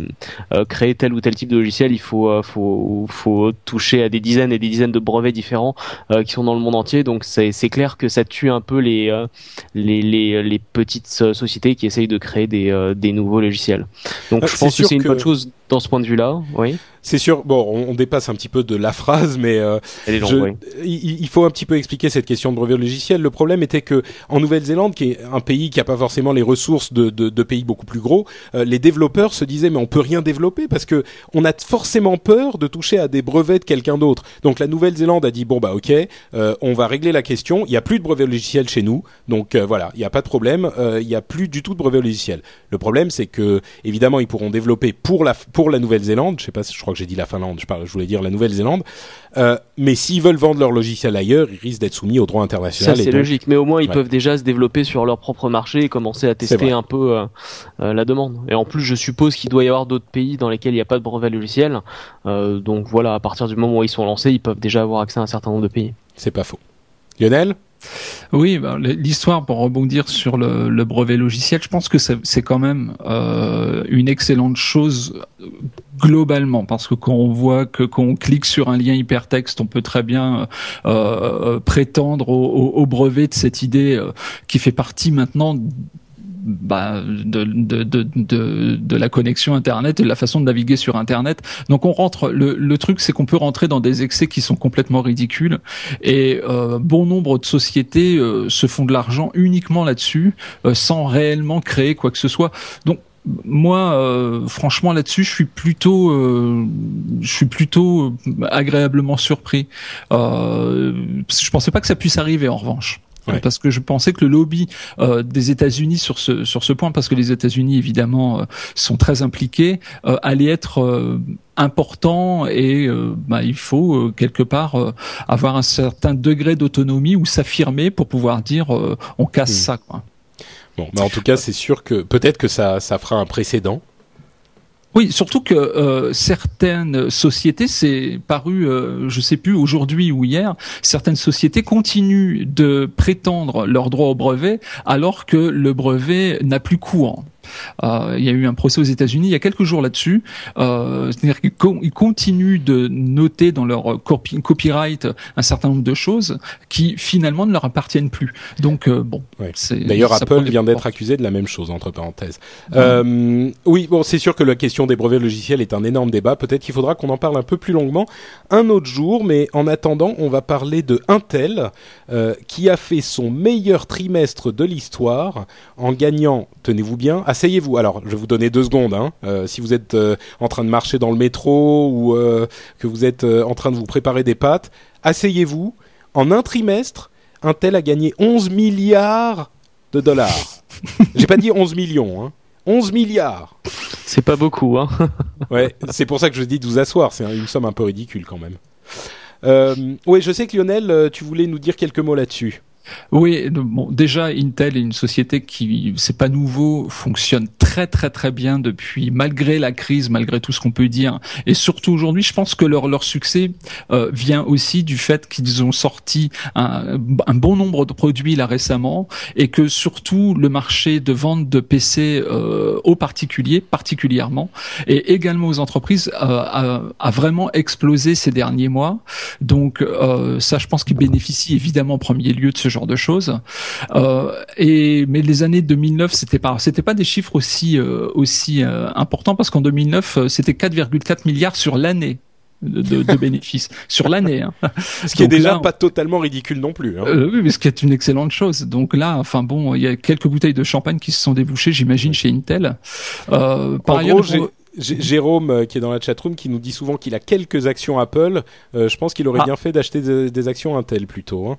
euh, créer tel ou tel type de logiciel, il faut euh, faut faut toucher à des dizaines et des dizaines de brevets différents euh, qui sont dans le monde entier, donc c'est c'est clair que ça tue un peu les euh, les les les petites euh, sociétés qui essayent de créer des euh, des nouveaux logiciels. Donc ah, je pense que c'est une que... bonne chose dans ce point de vue-là, oui. C'est sûr, bon, on, on dépasse un petit peu de la phrase, mais euh, je, longue, oui. il, il faut un petit peu expliquer cette question de brevet logiciel. Le problème était que en Nouvelle-Zélande, qui est un pays qui n'a pas forcément les ressources de, de, de pays beaucoup plus gros, euh, les développeurs se disaient mais on peut rien développer parce que on a forcément peur de toucher à des brevets de quelqu'un d'autre. Donc la Nouvelle-Zélande a dit bon bah ok, euh, on va régler la question. Il y a plus de brevet logiciel chez nous, donc euh, voilà, il y a pas de problème, euh, il y a plus du tout de brevet logiciel. Le problème c'est que évidemment ils pourront développer pour la pour la Nouvelle-Zélande, je sais pas, je crois que j'ai dit la Finlande, je, parle, je voulais dire la Nouvelle-Zélande, euh, mais s'ils veulent vendre leur logiciel ailleurs, ils risquent d'être soumis au droit international. Ça c'est donc logique, mais au moins ils ouais. peuvent déjà se développer sur leur propre marché et commencer à tester un peu euh, euh, la demande. Et en plus je suppose qu'il doit y avoir d'autres pays dans lesquels il n'y a pas de brevet logiciel, euh, donc voilà, à partir du moment où ils sont lancés, ils peuvent déjà avoir accès à un certain nombre de pays. C'est pas faux. Lionel ? Oui, ben, l'histoire, pour rebondir sur le, le brevet logiciel, je pense que c'est, c'est quand même euh, une excellente chose globalement, parce que quand on voit que quand on clique sur un lien hypertexte, on peut très bien euh, prétendre au, au, au brevet de cette idée euh, qui fait partie maintenant... Bah, de, de, de, de, de la connexion Internet et de la façon de naviguer sur Internet. Donc on rentre, le, le truc c'est qu'on peut rentrer dans des excès qui sont complètement ridicules et euh, bon nombre de sociétés euh, se font de l'argent uniquement là-dessus euh, sans réellement créer quoi que ce soit. Donc moi, euh, franchement, là-dessus, je suis plutôt, euh, je suis plutôt agréablement surpris. Euh, je pensais pas que ça puisse arriver en revanche. Ouais. Parce que je pensais que le lobby euh, des États-Unis sur ce sur ce point, parce que les États-Unis évidemment euh, sont très impliqués, euh, allait être euh, important et euh, bah, il faut euh, quelque part euh, avoir un certain degré d'autonomie ou s'affirmer pour pouvoir dire euh, on casse mmh. ça quoi. Bon, mais en tout cas c'est sûr que peut-être que ça ça fera un précédent. Oui, surtout que euh, certaines sociétés, c'est paru, euh, je sais plus, aujourd'hui ou hier, certaines sociétés continuent de prétendre leur droit au brevet alors que le brevet n'a plus cours. Euh, il y a eu un procès aux États-Unis il y a quelques jours là-dessus. Euh, c'est-à-dire qu'ils co- continuent de noter dans leur corpi- copyright un certain nombre de choses qui finalement ne leur appartiennent plus. Donc euh, bon. Oui. C'est, D'ailleurs, Apple vient d'être accusé de la même chose entre parenthèses. Mmh. Euh, oui, bon, c'est sûr que la question des brevets logiciels est un énorme débat. Peut-être qu'il faudra qu'on en parle un peu plus longuement un autre jour, mais en attendant, on va parler de Intel euh, qui a fait son meilleur trimestre de l'histoire en gagnant, tenez-vous bien. Asseyez-vous. Alors, je vais vous donner deux secondes. Hein. Euh, si vous êtes euh, en train de marcher dans le métro ou euh, que vous êtes euh, en train de vous préparer des pâtes, asseyez-vous. En un trimestre, Intel a gagné onze milliards de dollars. J'ai pas dit onze millions. Hein. onze milliards. C'est pas beaucoup. Hein. Ouais, c'est pour ça que je dis de vous asseoir. C'est une somme un peu ridicule quand même. Euh, oui, je sais que Lionel, tu voulais nous dire quelques mots là-dessus. Oui, bon, déjà Intel est une société qui, c'est pas nouveau, fonctionne très très très bien depuis, malgré la crise, malgré tout ce qu'on peut dire, et surtout aujourd'hui, je pense que leur leur succès euh, vient aussi du fait qu'ils ont sorti un, un bon nombre de produits là récemment, et que surtout le marché de vente de P C euh, aux particuliers particulièrement, et également aux entreprises, euh, a, a vraiment explosé ces derniers mois. Donc euh, ça, je pense qu'ils bénéficient évidemment en premier lieu de ce genre de choses. Euh, et mais les années deux mille neuf, c'était pas c'était pas des chiffres aussi euh, aussi euh, importants, parce qu'en deux mille neuf, c'était quatre virgule quatre milliards sur l'année. De, de, de bénéfices sur l'année, hein. Ce qui donc est déjà là, pas totalement ridicule non plus, hein. Euh, oui, mais ce qui est une excellente chose. Donc là, enfin bon, il y a quelques bouteilles de champagne qui se sont débouchées, j'imagine, chez Intel. Euh, par en ailleurs, gros, j'ai... Jérôme, qui est dans la chatroom, qui nous dit souvent qu'il a quelques actions Apple. Euh, je pense qu'il aurait ah. bien fait d'acheter des, des actions Intel plutôt. Hein.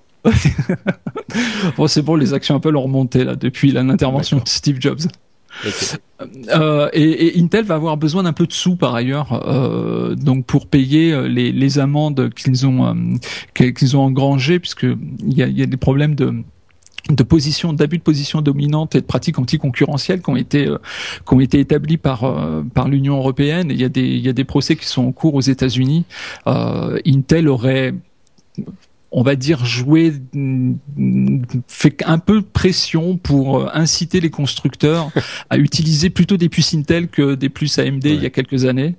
Bon, c'est bon, les actions Apple ont remonté là depuis l'intervention de Steve Jobs. Okay. Euh, et, et Intel va avoir besoin d'un peu de sous par ailleurs, euh, donc pour payer les, les amendes qu'ils ont euh, qu'ils ont engrangées, puisque il y a, y a des problèmes de de position, d'abus de position dominante et de pratiques anticoncurrentielles qui ont été euh, qui ont été établies par euh, par l'Union européenne. Il y a des il y a des procès qui sont en cours aux États-Unis. Euh, Intel aurait, on va dire, jouer, fait un peu pression pour inciter les constructeurs à utiliser plutôt des puces Intel que des puces A M D, ouais. Il y a quelques années,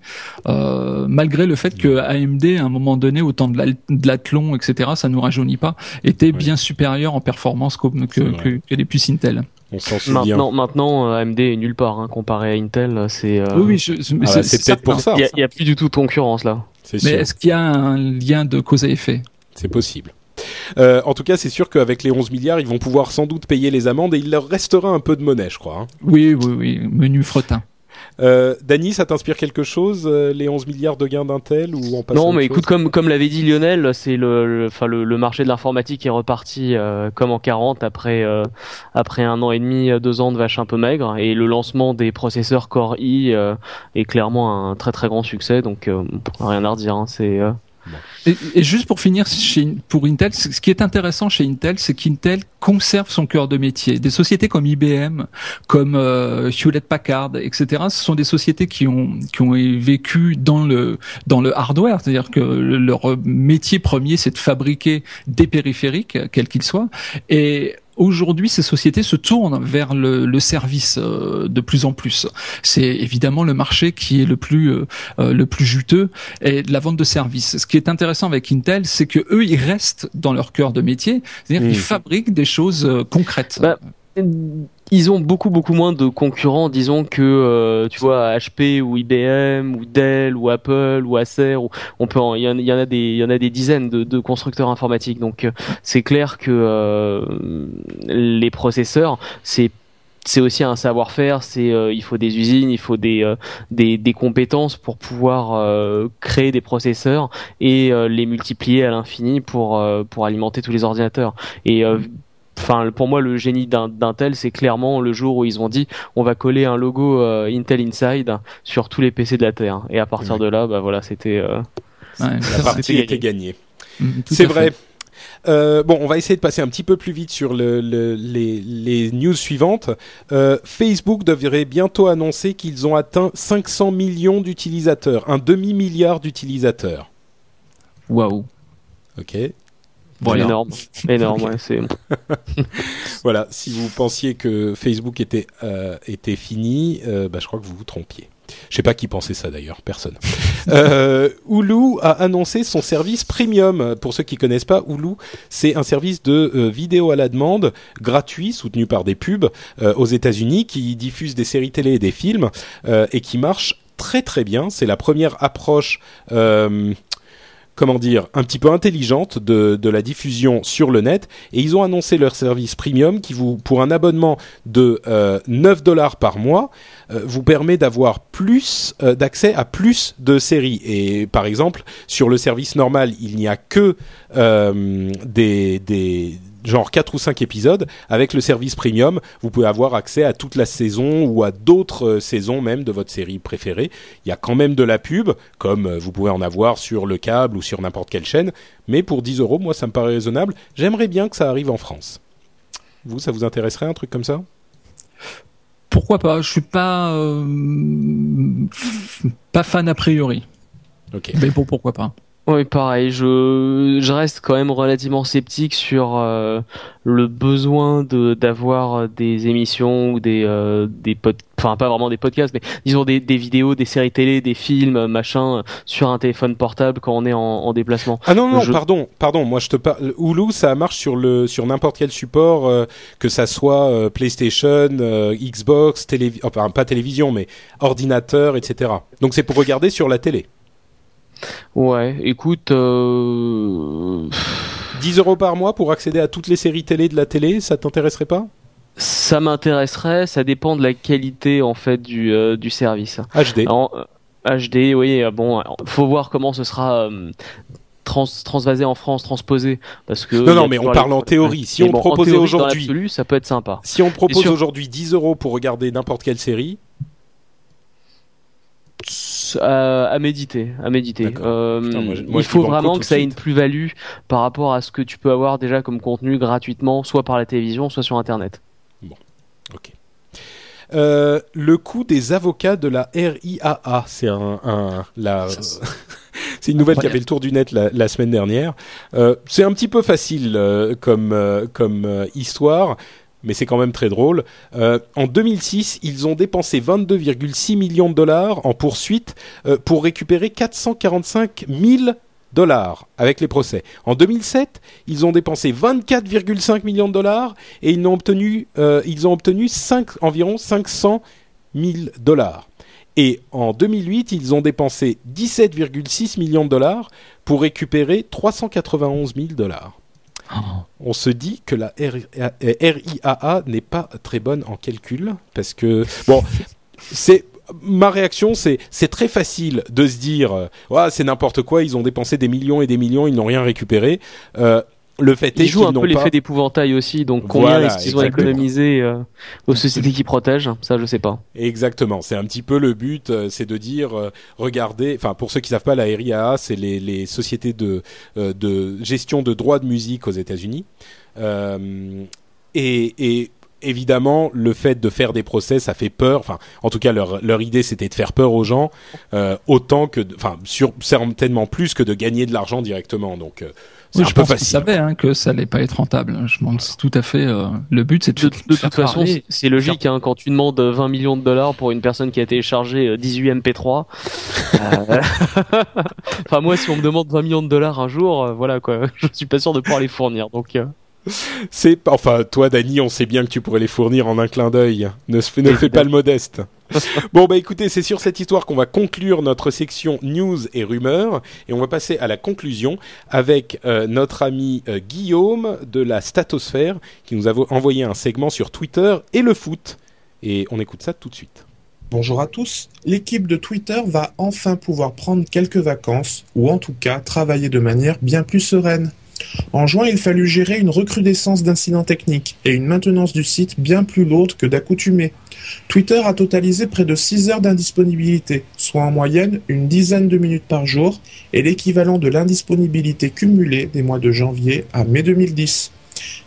euh, malgré le fait que A M D, à un moment donné, au temps de l'Athlon, et cetera, ça ne nous rajeunit pas, était ouais. bien supérieur en performance que, que, que, que les puces Intel. On s'en souvient. Maintenant, maintenant, A M D est nulle part, hein, comparé à Intel. C'est, euh... oui, oui, je, mais ah c'est, c'est, c'est peut-être pour ça. Il n'y a, a plus du tout de concurrence là. C'est mais sûr. Est-ce qu'il y a un lien de cause à effet ? C'est possible. Euh, en tout cas, c'est sûr qu'avec les onze milliards, ils vont pouvoir sans doute payer les amendes, et il leur restera un peu de monnaie, je crois. Hein. Oui, oui, oui. Menu fretin. Euh, Dany, ça t'inspire quelque chose, euh, les onze milliards de gains d'Intel, ou on passe? Non, mais écoute, comme, comme l'avait dit Lionel, c'est le, le, le, le marché de l'informatique est reparti euh, comme en quarante après, euh, après un an et demi, deux ans de vaches un peu maigres, et le lancement des processeurs Core i euh, est clairement un très très grand succès, donc euh, rien à redire, hein, c'est... Euh... Et, et juste pour finir, chez, pour Intel, ce qui est intéressant chez Intel, c'est qu'Intel conserve son cœur de métier. Des sociétés comme I B M, comme euh, Hewlett-Packard, et cetera, ce sont des sociétés qui ont qui ont vécu dans le dans le hardware, c'est-à-dire que le, leur métier premier, c'est de fabriquer des périphériques, quels qu'ils soient, et aujourd'hui, ces sociétés se tournent vers le, le service euh, de plus en plus. C'est évidemment le marché qui est le plus euh, le plus juteux, et la vente de services. Ce qui est intéressant avec Intel, c'est que eux, ils restent dans leur cœur de métier, c'est-à-dire mmh. qu'ils fabriquent des choses euh, concrètes. Bah, ils ont beaucoup beaucoup moins de concurrents, disons, que euh, tu vois, H P ou I B M ou Dell ou Apple ou Acer, ou on peut il y, y en a des il y en a des dizaines de, de constructeurs informatiques. Donc c'est clair que euh, les processeurs, c'est c'est aussi un savoir-faire, c'est euh, il faut des usines, il faut des euh, des, des compétences pour pouvoir euh, créer des processeurs et euh, les multiplier à l'infini pour euh, pour alimenter tous les ordinateurs. Et euh, Enfin, pour moi, le génie d'Intel, c'est clairement le jour où ils ont dit on va coller un logo euh, Intel Inside sur tous les P C de la Terre. Et à partir oui. de là, bah voilà, c'était euh, ouais, la partie était gagnée. Mmh, c'est vrai. Euh, bon, on va essayer de passer un petit peu plus vite sur le, le, les, les news suivantes. Euh, Facebook devrait bientôt annoncer qu'ils ont atteint cinq cents millions d'utilisateurs, un demi-milliard d'utilisateurs. Waouh. Ok. Voilà. Énorme, énorme, ouais, c'est... Voilà, si vous pensiez que Facebook était, euh, était fini, euh, bah, je crois que vous vous trompiez. Je ne sais pas qui pensait ça d'ailleurs, personne. euh, Hulu a annoncé son service premium. Pour ceux qui ne connaissent pas, Hulu, c'est un service de euh, vidéo à la demande, gratuit, soutenu par des pubs euh, aux États-Unis, qui diffuse des séries télé et des films, euh, et qui marche très très bien. C'est la première approche... Euh, comment dire, un petit peu intelligente de, de la diffusion sur le net, et ils ont annoncé leur service premium qui vous, pour un abonnement de euh, neuf dollars par mois, euh, vous permet d'avoir plus euh, d'accès à plus de séries. Et par exemple, sur le service normal, il n'y a que euh, des, des genre quatre ou cinq épisodes. Avec le service premium, vous pouvez avoir accès à toute la saison ou à d'autres saisons même de votre série préférée. Il y a quand même de la pub, comme vous pouvez en avoir sur le câble ou sur n'importe quelle chaîne, mais pour dix euros, moi ça me paraît raisonnable. J'aimerais bien que ça arrive en France. Vous, ça vous intéresserait un truc comme ça ? Pourquoi pas ? Je suis pas euh, pas fan a priori. Ok. Mais bon, pourquoi pas ? Oui, pareil, je, je reste quand même relativement sceptique sur euh, le besoin de, d'avoir des émissions ou des, euh, des pod- enfin pas vraiment des podcasts, mais disons des, des vidéos, des séries télé, des films, machin, sur un téléphone portable quand on est en, en déplacement. Ah non, non, je... pardon, pardon, moi je te parle, Hulu, ça marche sur, le, sur n'importe quel support, euh, que ça soit euh, PlayStation, euh, Xbox, télé... enfin pas télévision, mais ordinateur, et cetera. Donc c'est pour regarder sur la télé. Ouais, écoute, euh... dix euros par mois pour accéder à toutes les séries télé de la télé, ça t'intéresserait pas ? Ça m'intéresserait, ça dépend de la qualité en fait du, euh, du service. H D. En, H D, oui, bon, faut voir comment ce sera... Euh, Trans, transvasé en France, transposé, parce que non non mais on parle les... en théorie. Si mais on bon, proposait aujourd'hui, dans l'absolu, ça peut être sympa. Si on propose sur... aujourd'hui dix euros pour regarder n'importe quelle série. À, à méditer, à méditer. Euh, Putain, moi, moi, il faut vraiment que ça ait une plus-value par rapport à ce que tu peux avoir déjà comme contenu gratuitement, soit par la télévision, soit sur Internet. Bon, ok. Euh, le coût des avocats de la R I A A, c'est un, un la. C'est une nouvelle qui a fait le tour du net la, la semaine dernière. Euh, c'est un petit peu facile euh, comme euh, comme euh, histoire. Mais c'est quand même très drôle. Euh, en deux mille six, ils ont dépensé vingt-deux virgule six millions de dollars en poursuite euh, pour récupérer quatre cent quarante-cinq mille dollars avec les procès. En deux mille sept, ils ont dépensé vingt-quatre virgule cinq millions de dollars et ils ont obtenu, euh, ils ont obtenu cinq, environ cinq cent mille dollars. Et en deux mille huit, ils ont dépensé dix-sept virgule six millions de dollars pour récupérer trois cent quatre-vingt-onze mille dollars. On se dit que la R I A A n'est pas très bonne en calcul parce que bon, c'est ma réaction, c'est c'est très facile de se dire ouais, c'est n'importe quoi, ils ont dépensé des millions et des millions, ils n'ont rien récupéré. Euh, le fait ils est jouent qu'ils un peu l'effet pas... d'épouvantail aussi, donc combien voilà, est-ce qu'ils ont économisé euh, aux sociétés qui protègent, ça je sais pas. Exactement, c'est un petit peu le but, euh, c'est de dire euh, regardez, enfin pour ceux qui savent pas, la R I A A c'est les, les sociétés de, euh, de gestion de droits de musique aux États-Unis euh, et, et évidemment le fait de faire des procès ça fait peur, enfin en tout cas leur, leur idée c'était de faire peur aux gens euh, autant que, enfin certainement plus que de gagner de l'argent directement, donc euh, oui, je pense qu'ils savaient hein, que ça allait pas être rentable. Je pense tout à fait. Euh, le but, c'est de, de, de, de toute façon, parler. C'est logique. Hein, quand tu demandes vingt millions de dollars pour une personne qui a téléchargé dix-huit M P trois, euh... enfin moi, si on me demande vingt millions de dollars un jour, euh, voilà quoi, je suis pas sûr de pouvoir les fournir. Donc, euh... c'est enfin toi, Dany, on sait bien que tu pourrais les fournir en un clin d'œil. Ne, se... ne fais pas le modeste. Bon bah écoutez, c'est sur cette histoire qu'on va conclure notre section news et rumeurs et on va passer à la conclusion avec euh, notre ami euh, Guillaume de la Statosphère qui nous a envoyé un segment sur Twitter et le foot et on écoute ça tout de suite. Bonjour à tous, l'équipe de Twitter va enfin pouvoir prendre quelques vacances ou en tout cas travailler de manière bien plus sereine. En juin, il fallut gérer une recrudescence d'incidents techniques et une maintenance du site bien plus lourde que d'accoutumée. Twitter a totalisé près de six heures d'indisponibilité, soit en moyenne une dizaine de minutes par jour, et l'équivalent de l'indisponibilité cumulée des mois de janvier à mai deux mille dix.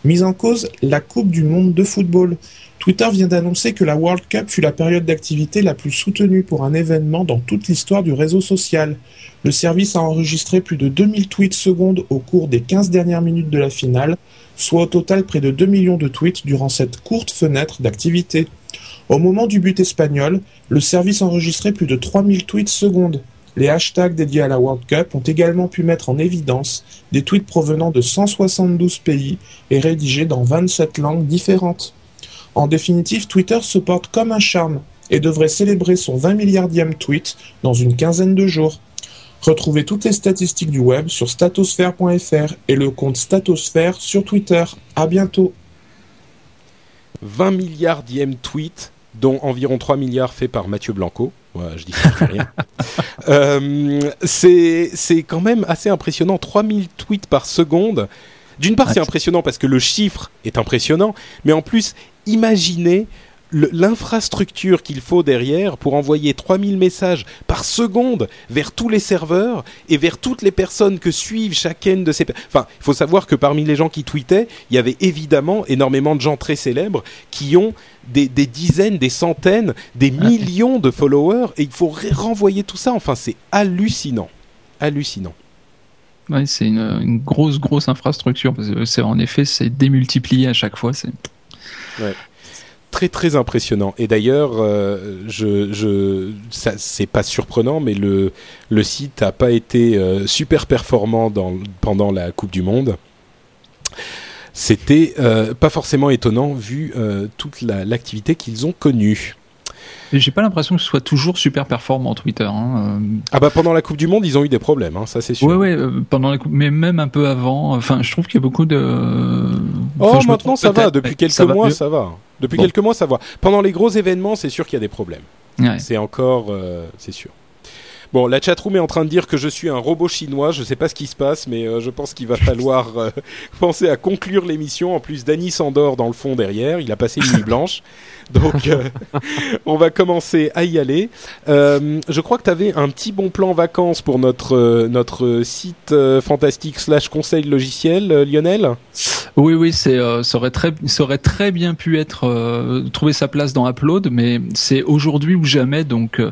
Mise en cause, la Coupe du monde de football. Twitter vient d'annoncer que la World Cup fut la période d'activité la plus soutenue pour un événement dans toute l'histoire du réseau social. Le service a enregistré plus de deux mille tweets secondes au cours des quinze dernières minutes de la finale, soit au total près de deux millions de tweets durant cette courte fenêtre d'activité. Au moment du but espagnol, le service enregistrait plus de trois mille tweets secondes. Les hashtags dédiés à la World Cup ont également pu mettre en évidence des tweets provenant de cent soixante-douze pays et rédigés dans vingt-sept langues différentes. En définitive, Twitter se porte comme un charme et devrait célébrer son vingt milliardième tweet dans une quinzaine de jours. Retrouvez toutes les statistiques du web sur statosphère point f r et le compte Statosphère sur Twitter. À bientôt. vingt milliardième tweet, dont environ trois milliards faits par Mathieu Blanco. Ouais, je dis ça, je fais rien. euh, c'est, c'est quand même assez impressionnant, trois mille tweets par seconde. D'une part, c'est impressionnant parce que le chiffre est impressionnant, mais en plus, imaginez le, l'infrastructure qu'il faut derrière pour envoyer trois mille messages par seconde vers tous les serveurs et vers toutes les personnes que suivent chacune de ces... Enfin, il faut savoir que parmi les gens qui tweetaient, il y avait évidemment énormément de gens très célèbres qui ont des, des dizaines, des centaines, des millions de followers, et il faut ré- renvoyer tout ça. Enfin, c'est hallucinant. Hallucinant. Oui, c'est une, une grosse, grosse infrastructure. C'est, en effet, c'est démultiplié à chaque fois. C'est... Ouais. Très, très impressionnant. Et d'ailleurs, euh, je, je, ça, c'est pas surprenant, mais le, le site n'a pas été euh, super performant dans, pendant la Coupe du Monde. C'était euh, pas forcément étonnant vu euh, toute la, l'activité qu'ils ont connue. Et j'ai pas l'impression que ce soit toujours super performant Twitter. Hein. Euh... Ah bah pendant la Coupe du Monde, ils ont eu des problèmes, hein, ça c'est sûr. Ouais ouais, euh, pendant la Coupe, mais même un peu avant. Enfin, je trouve qu'il y a beaucoup de. Enfin, oh maintenant ça va. Depuis quelques ça mois, va ça va. Depuis bon. quelques mois, ça va. Pendant les gros événements, c'est sûr qu'il y a des problèmes. Ouais. C'est encore, euh, c'est sûr. Bon, la chatroom est en train de dire que je suis un robot chinois. Je sais pas ce qui se passe, mais euh, je pense qu'il va falloir euh, penser à conclure l'émission. En plus, Dany s'endort dans le fond derrière. Il a passé une nuit blanche. Donc, euh, on va commencer à y aller. Euh, je crois que tu avais un petit bon plan vacances pour notre, euh, notre site euh, fantastique slash conseil logiciel, euh, Lionel ? Oui, oui, c'est, euh, ça, aurait très, ça aurait très bien pu être, euh, trouver sa place dans Upload, mais c'est aujourd'hui ou jamais. Donc, euh,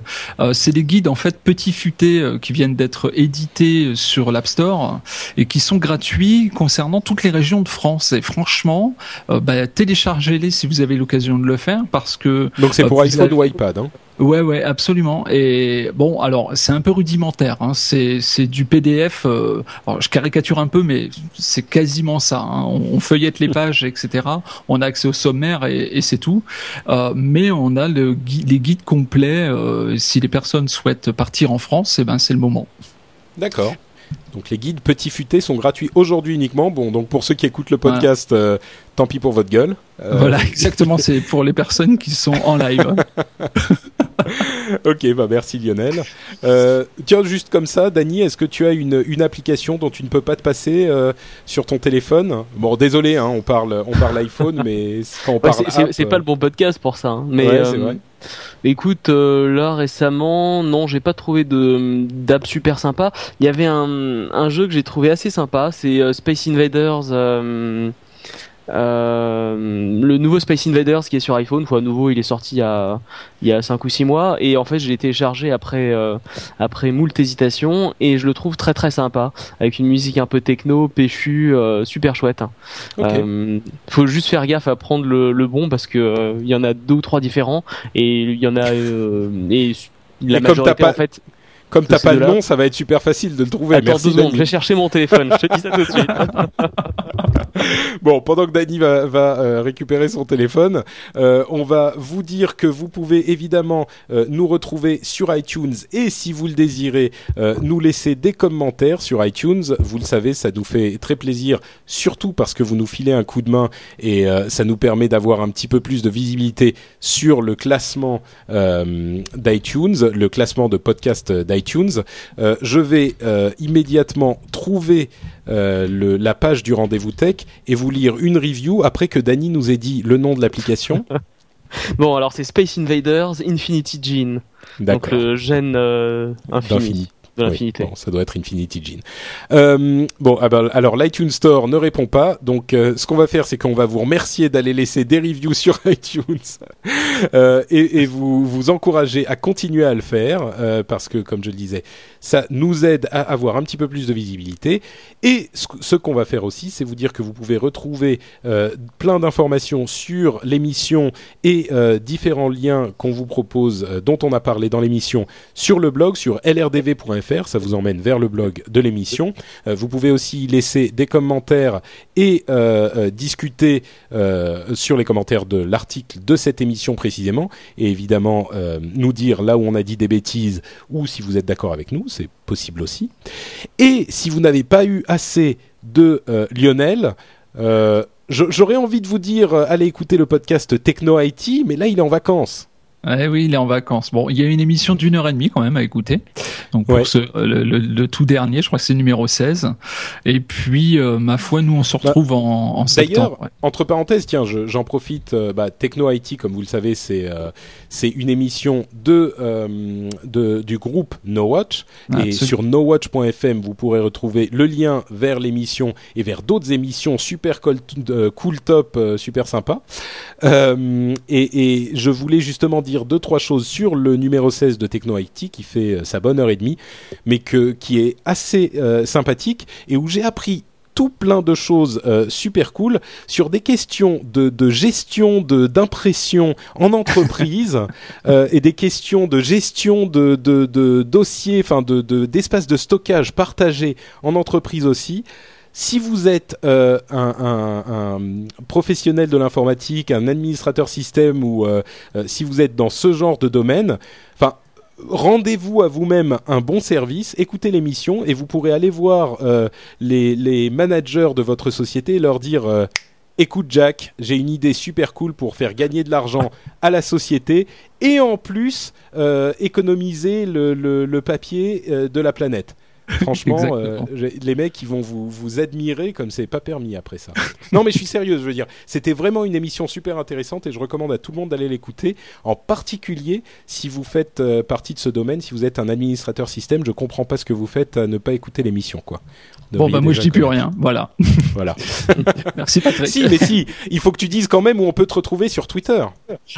c'est des guides, en fait, petits futés euh, qui viennent d'être édités sur l'App Store et qui sont gratuits concernant toutes les régions de France. Et franchement, euh, bah, téléchargez-les si vous avez l'occasion de le faire. Parce que donc c'est pour euh, iPhone avez... ou iPad, hein. Ouais, ouais, absolument. Et bon, alors c'est un peu rudimentaire. Hein. C'est c'est du P D F. Euh, alors, je caricature un peu, mais c'est quasiment ça. Hein. On, on feuillette les pages, et cetera. On a accès au sommaire et, et c'est tout. Euh, mais on a le gui- les guides complets. Euh, si les personnes souhaitent partir en France, eh ben c'est le moment. D'accord. Donc les guides petits futés sont gratuits aujourd'hui uniquement. Bon, donc pour ceux qui écoutent le podcast, voilà. euh, tant pis pour votre gueule. Euh... Voilà, exactement, c'est pour les personnes qui sont en live. Ok, bah merci Lionel. Euh, tiens, juste comme ça, Dany, est-ce que tu as une, une application dont tu ne peux pas te passer euh, sur ton téléphone ? Bon, désolé, hein, on parle, on parle iPhone, mais quand on ouais, parle, c'est, app, c'est, c'est pas le bon podcast pour ça. Hein, mais ouais, euh, c'est vrai. Écoute, euh, là récemment, non, j'ai pas trouvé de d'app super sympa. Il y avait un, un jeu que j'ai trouvé assez sympa, c'est euh, Space Invaders. Euh, Euh, le nouveau Space Invaders qui est sur iPhone, enfin, nouveau, il est sorti il y a, il y a cinq ou six mois, et en fait je l'ai téléchargé après, euh, après moult hésitation, et je le trouve très très sympa, avec une musique un peu techno, péchu, euh, super chouette. Okay. Euh, faut juste faire gaffe à prendre le, le bon, parce que euh, y en a deux ou trois différents, et il y en a euh, et la et majorité pas... en fait. Comme t'as pas le nom, ça va être super facile de le trouver. Attends deux secondes, je vais chercher mon téléphone, je te dis ça tout de suite. Bon, pendant que Dany va, va euh, récupérer son téléphone, euh, on va vous dire que vous pouvez évidemment euh, nous retrouver sur iTunes et si vous le désirez, euh, nous laisser des commentaires sur iTunes. Vous le savez, ça nous fait très plaisir, surtout parce que vous nous filez un coup de main et euh, ça nous permet d'avoir un petit peu plus de visibilité sur le classement euh, d'iTunes, le classement de podcast d'iTunes. iTunes. Euh, je vais euh, immédiatement trouver euh, le, la page du Rendez-vous Tech et vous lire une review après que Dany nous ait dit le nom de l'application. Bon, alors c'est Space Invaders Infinity Gene. D'accord. Donc le gène euh, infini. D'infini. De l'infinité. Oui, bon, ça doit être Infinity Gene. Euh, bon, alors l'iTunes Store ne répond pas, donc euh, ce qu'on va faire, c'est qu'on va vous remercier d'aller laisser des reviews sur iTunes euh, et, et vous vous encourager à continuer à le faire euh, parce que, comme je le disais, ça nous aide à avoir un petit peu plus de visibilité. Et ce, ce qu'on va faire aussi, c'est vous dire que vous pouvez retrouver euh, plein d'informations sur l'émission et euh, différents liens qu'on vous propose, euh, dont on a parlé dans l'émission, sur le blog, sur l r d v point f r. Ça vous emmène vers le blog de l'émission. Euh, vous pouvez aussi laisser des commentaires et euh, euh, discuter euh, sur les commentaires de l'article de cette émission précisément. Et évidemment, euh, nous dire là où on a dit des bêtises ou si vous êtes d'accord avec nous, c'est possible aussi. Et si vous n'avez pas eu assez de euh, Lionel... Euh, je, j'aurais envie de vous dire, euh, allez écouter le podcast TechnoIT, mais là, il est en vacances. Ah oui, il est en vacances. Bon, il y a une émission d'une heure et demie quand même à écouter. Donc pour ouais. ce, le, le, le tout dernier, je crois que c'est numéro seize. Et puis, euh, ma foi, nous on se retrouve bah, en, en septembre. D'ailleurs, ouais. entre parenthèses, tiens, je, j'en profite. Euh, bah, TechnoIT, comme vous le savez, c'est euh, c'est une émission de, euh, de du groupe NoWatch. Ah, et absolument. Sur no watch point f m, vous pourrez retrouver le lien vers l'émission et vers d'autres émissions super cool, euh, cool top, euh, super sympa. Euh, et, et je voulais justement dire deux trois choses sur le numéro seize de TechnoIT qui fait euh, sa bonne heure et demie mais que, qui est assez euh, sympathique et où j'ai appris tout plein de choses euh, super cool sur des questions de, de gestion de, d'impression en entreprise euh, et des questions de gestion de, de, de dossiers, enfin de, de, d'espace de stockage partagé en entreprise aussi. Si vous êtes euh, un, un, un professionnel de l'informatique, un administrateur système ou euh, si vous êtes dans ce genre de domaine, enfin, rendez-vous à vous-même un bon service, écoutez l'émission et vous pourrez aller voir euh, les, les managers de votre société et leur dire euh, « Écoute Jack, j'ai une idée super cool pour faire gagner de l'argent à la société et en plus euh, économiser le, le, le papier euh, de la planète ». Franchement, euh, les mecs ils vont vous, vous admirer comme c'est pas permis après ça. Non mais je suis sérieuse, je veux dire, c'était vraiment une émission super intéressante et je recommande à tout le monde d'aller l'écouter, en particulier si vous faites euh, partie de ce domaine, si vous êtes un administrateur système, je comprends pas ce que vous faites à ne pas écouter l'émission quoi. Bon bah moi je dis plus rien, voilà. Voilà. Merci Patrick. Si mais si, il faut que tu dises quand même où on peut te retrouver sur Twitter.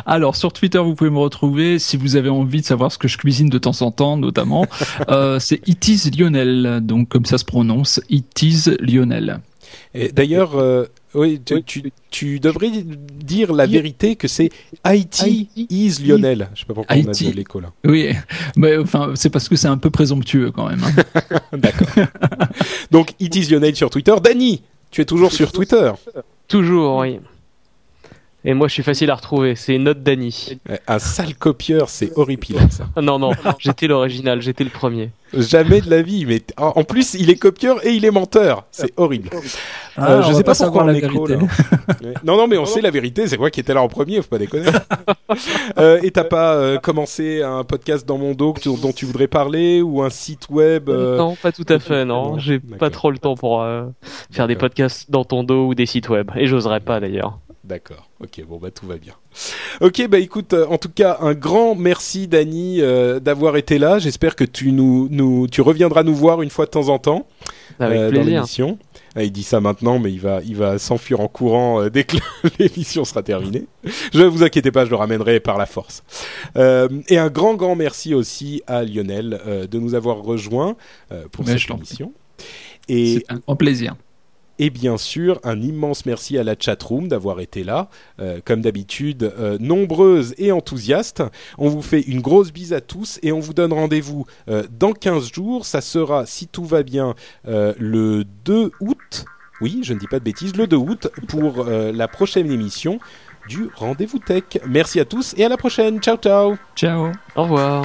Alors sur Twitter vous pouvez me retrouver si vous avez envie de savoir ce que je cuisine de temps en temps notamment, euh, c'est It is Lionel. Donc comme ça se prononce, It is Lionel. Et d'ailleurs, euh, oui, tu, tu, tu devrais dire la vérité que c'est I T is Lionel. Je sais pas pourquoi I T. On a de l'écho là. Oui, mais enfin c'est parce que c'est un peu présomptueux quand même. Hein. D'accord. Donc It is Lionel sur Twitter. Dany, tu es toujours sur Twitter. Toujours, oui. Et moi, je suis facile à retrouver. C'est Note Dany. Un sale copieur, c'est horripilant, ça. Non, non, j'étais l'original, j'étais le premier. Jamais de la vie. Mais t- en plus, il est copieur et il est menteur. C'est horrible. Ah, euh, je sais pas pourquoi on écho, là. Non, non, mais on non, sait non. la vérité. C'est moi qui étais là en premier, faut pas déconner. euh, et t'as pas euh, commencé un podcast dans mon dos que tu, dont tu voudrais parler ou un site web euh... Non, pas tout à fait, non. non J'ai d'accord. pas trop le temps pour euh, faire d'accord. des podcasts dans ton dos ou des sites web. Et j'oserais pas, d'ailleurs. D'accord, ok, bon bah tout va bien. Ok, bah écoute, euh, en tout cas un grand merci Dany euh, d'avoir été là. J'espère que tu nous, nous, tu reviendras nous voir une fois de temps en temps Avec euh, dans l'émission. Ah, il dit ça maintenant, mais il va, il va s'enfuir en courant euh, dès que l'émission sera terminée. Je ne vous inquiétez pas, je le ramènerai par la force. Euh, et un grand, grand merci aussi à Lionel euh, de nous avoir rejoints euh, pour mais cette émission. Et... C'est un grand plaisir. Et bien sûr, un immense merci à la chatroom d'avoir été là, euh, comme d'habitude, euh, nombreuse et enthousiaste. On vous fait une grosse bise à tous et on vous donne rendez-vous euh, dans quinze jours. Ça sera, si tout va bien, euh, le deux août. Oui, je ne dis pas de bêtises, le deux août pour euh, la prochaine émission du Rendez-vous Tech. Merci à tous et à la prochaine. Ciao, ciao. Ciao. Au revoir.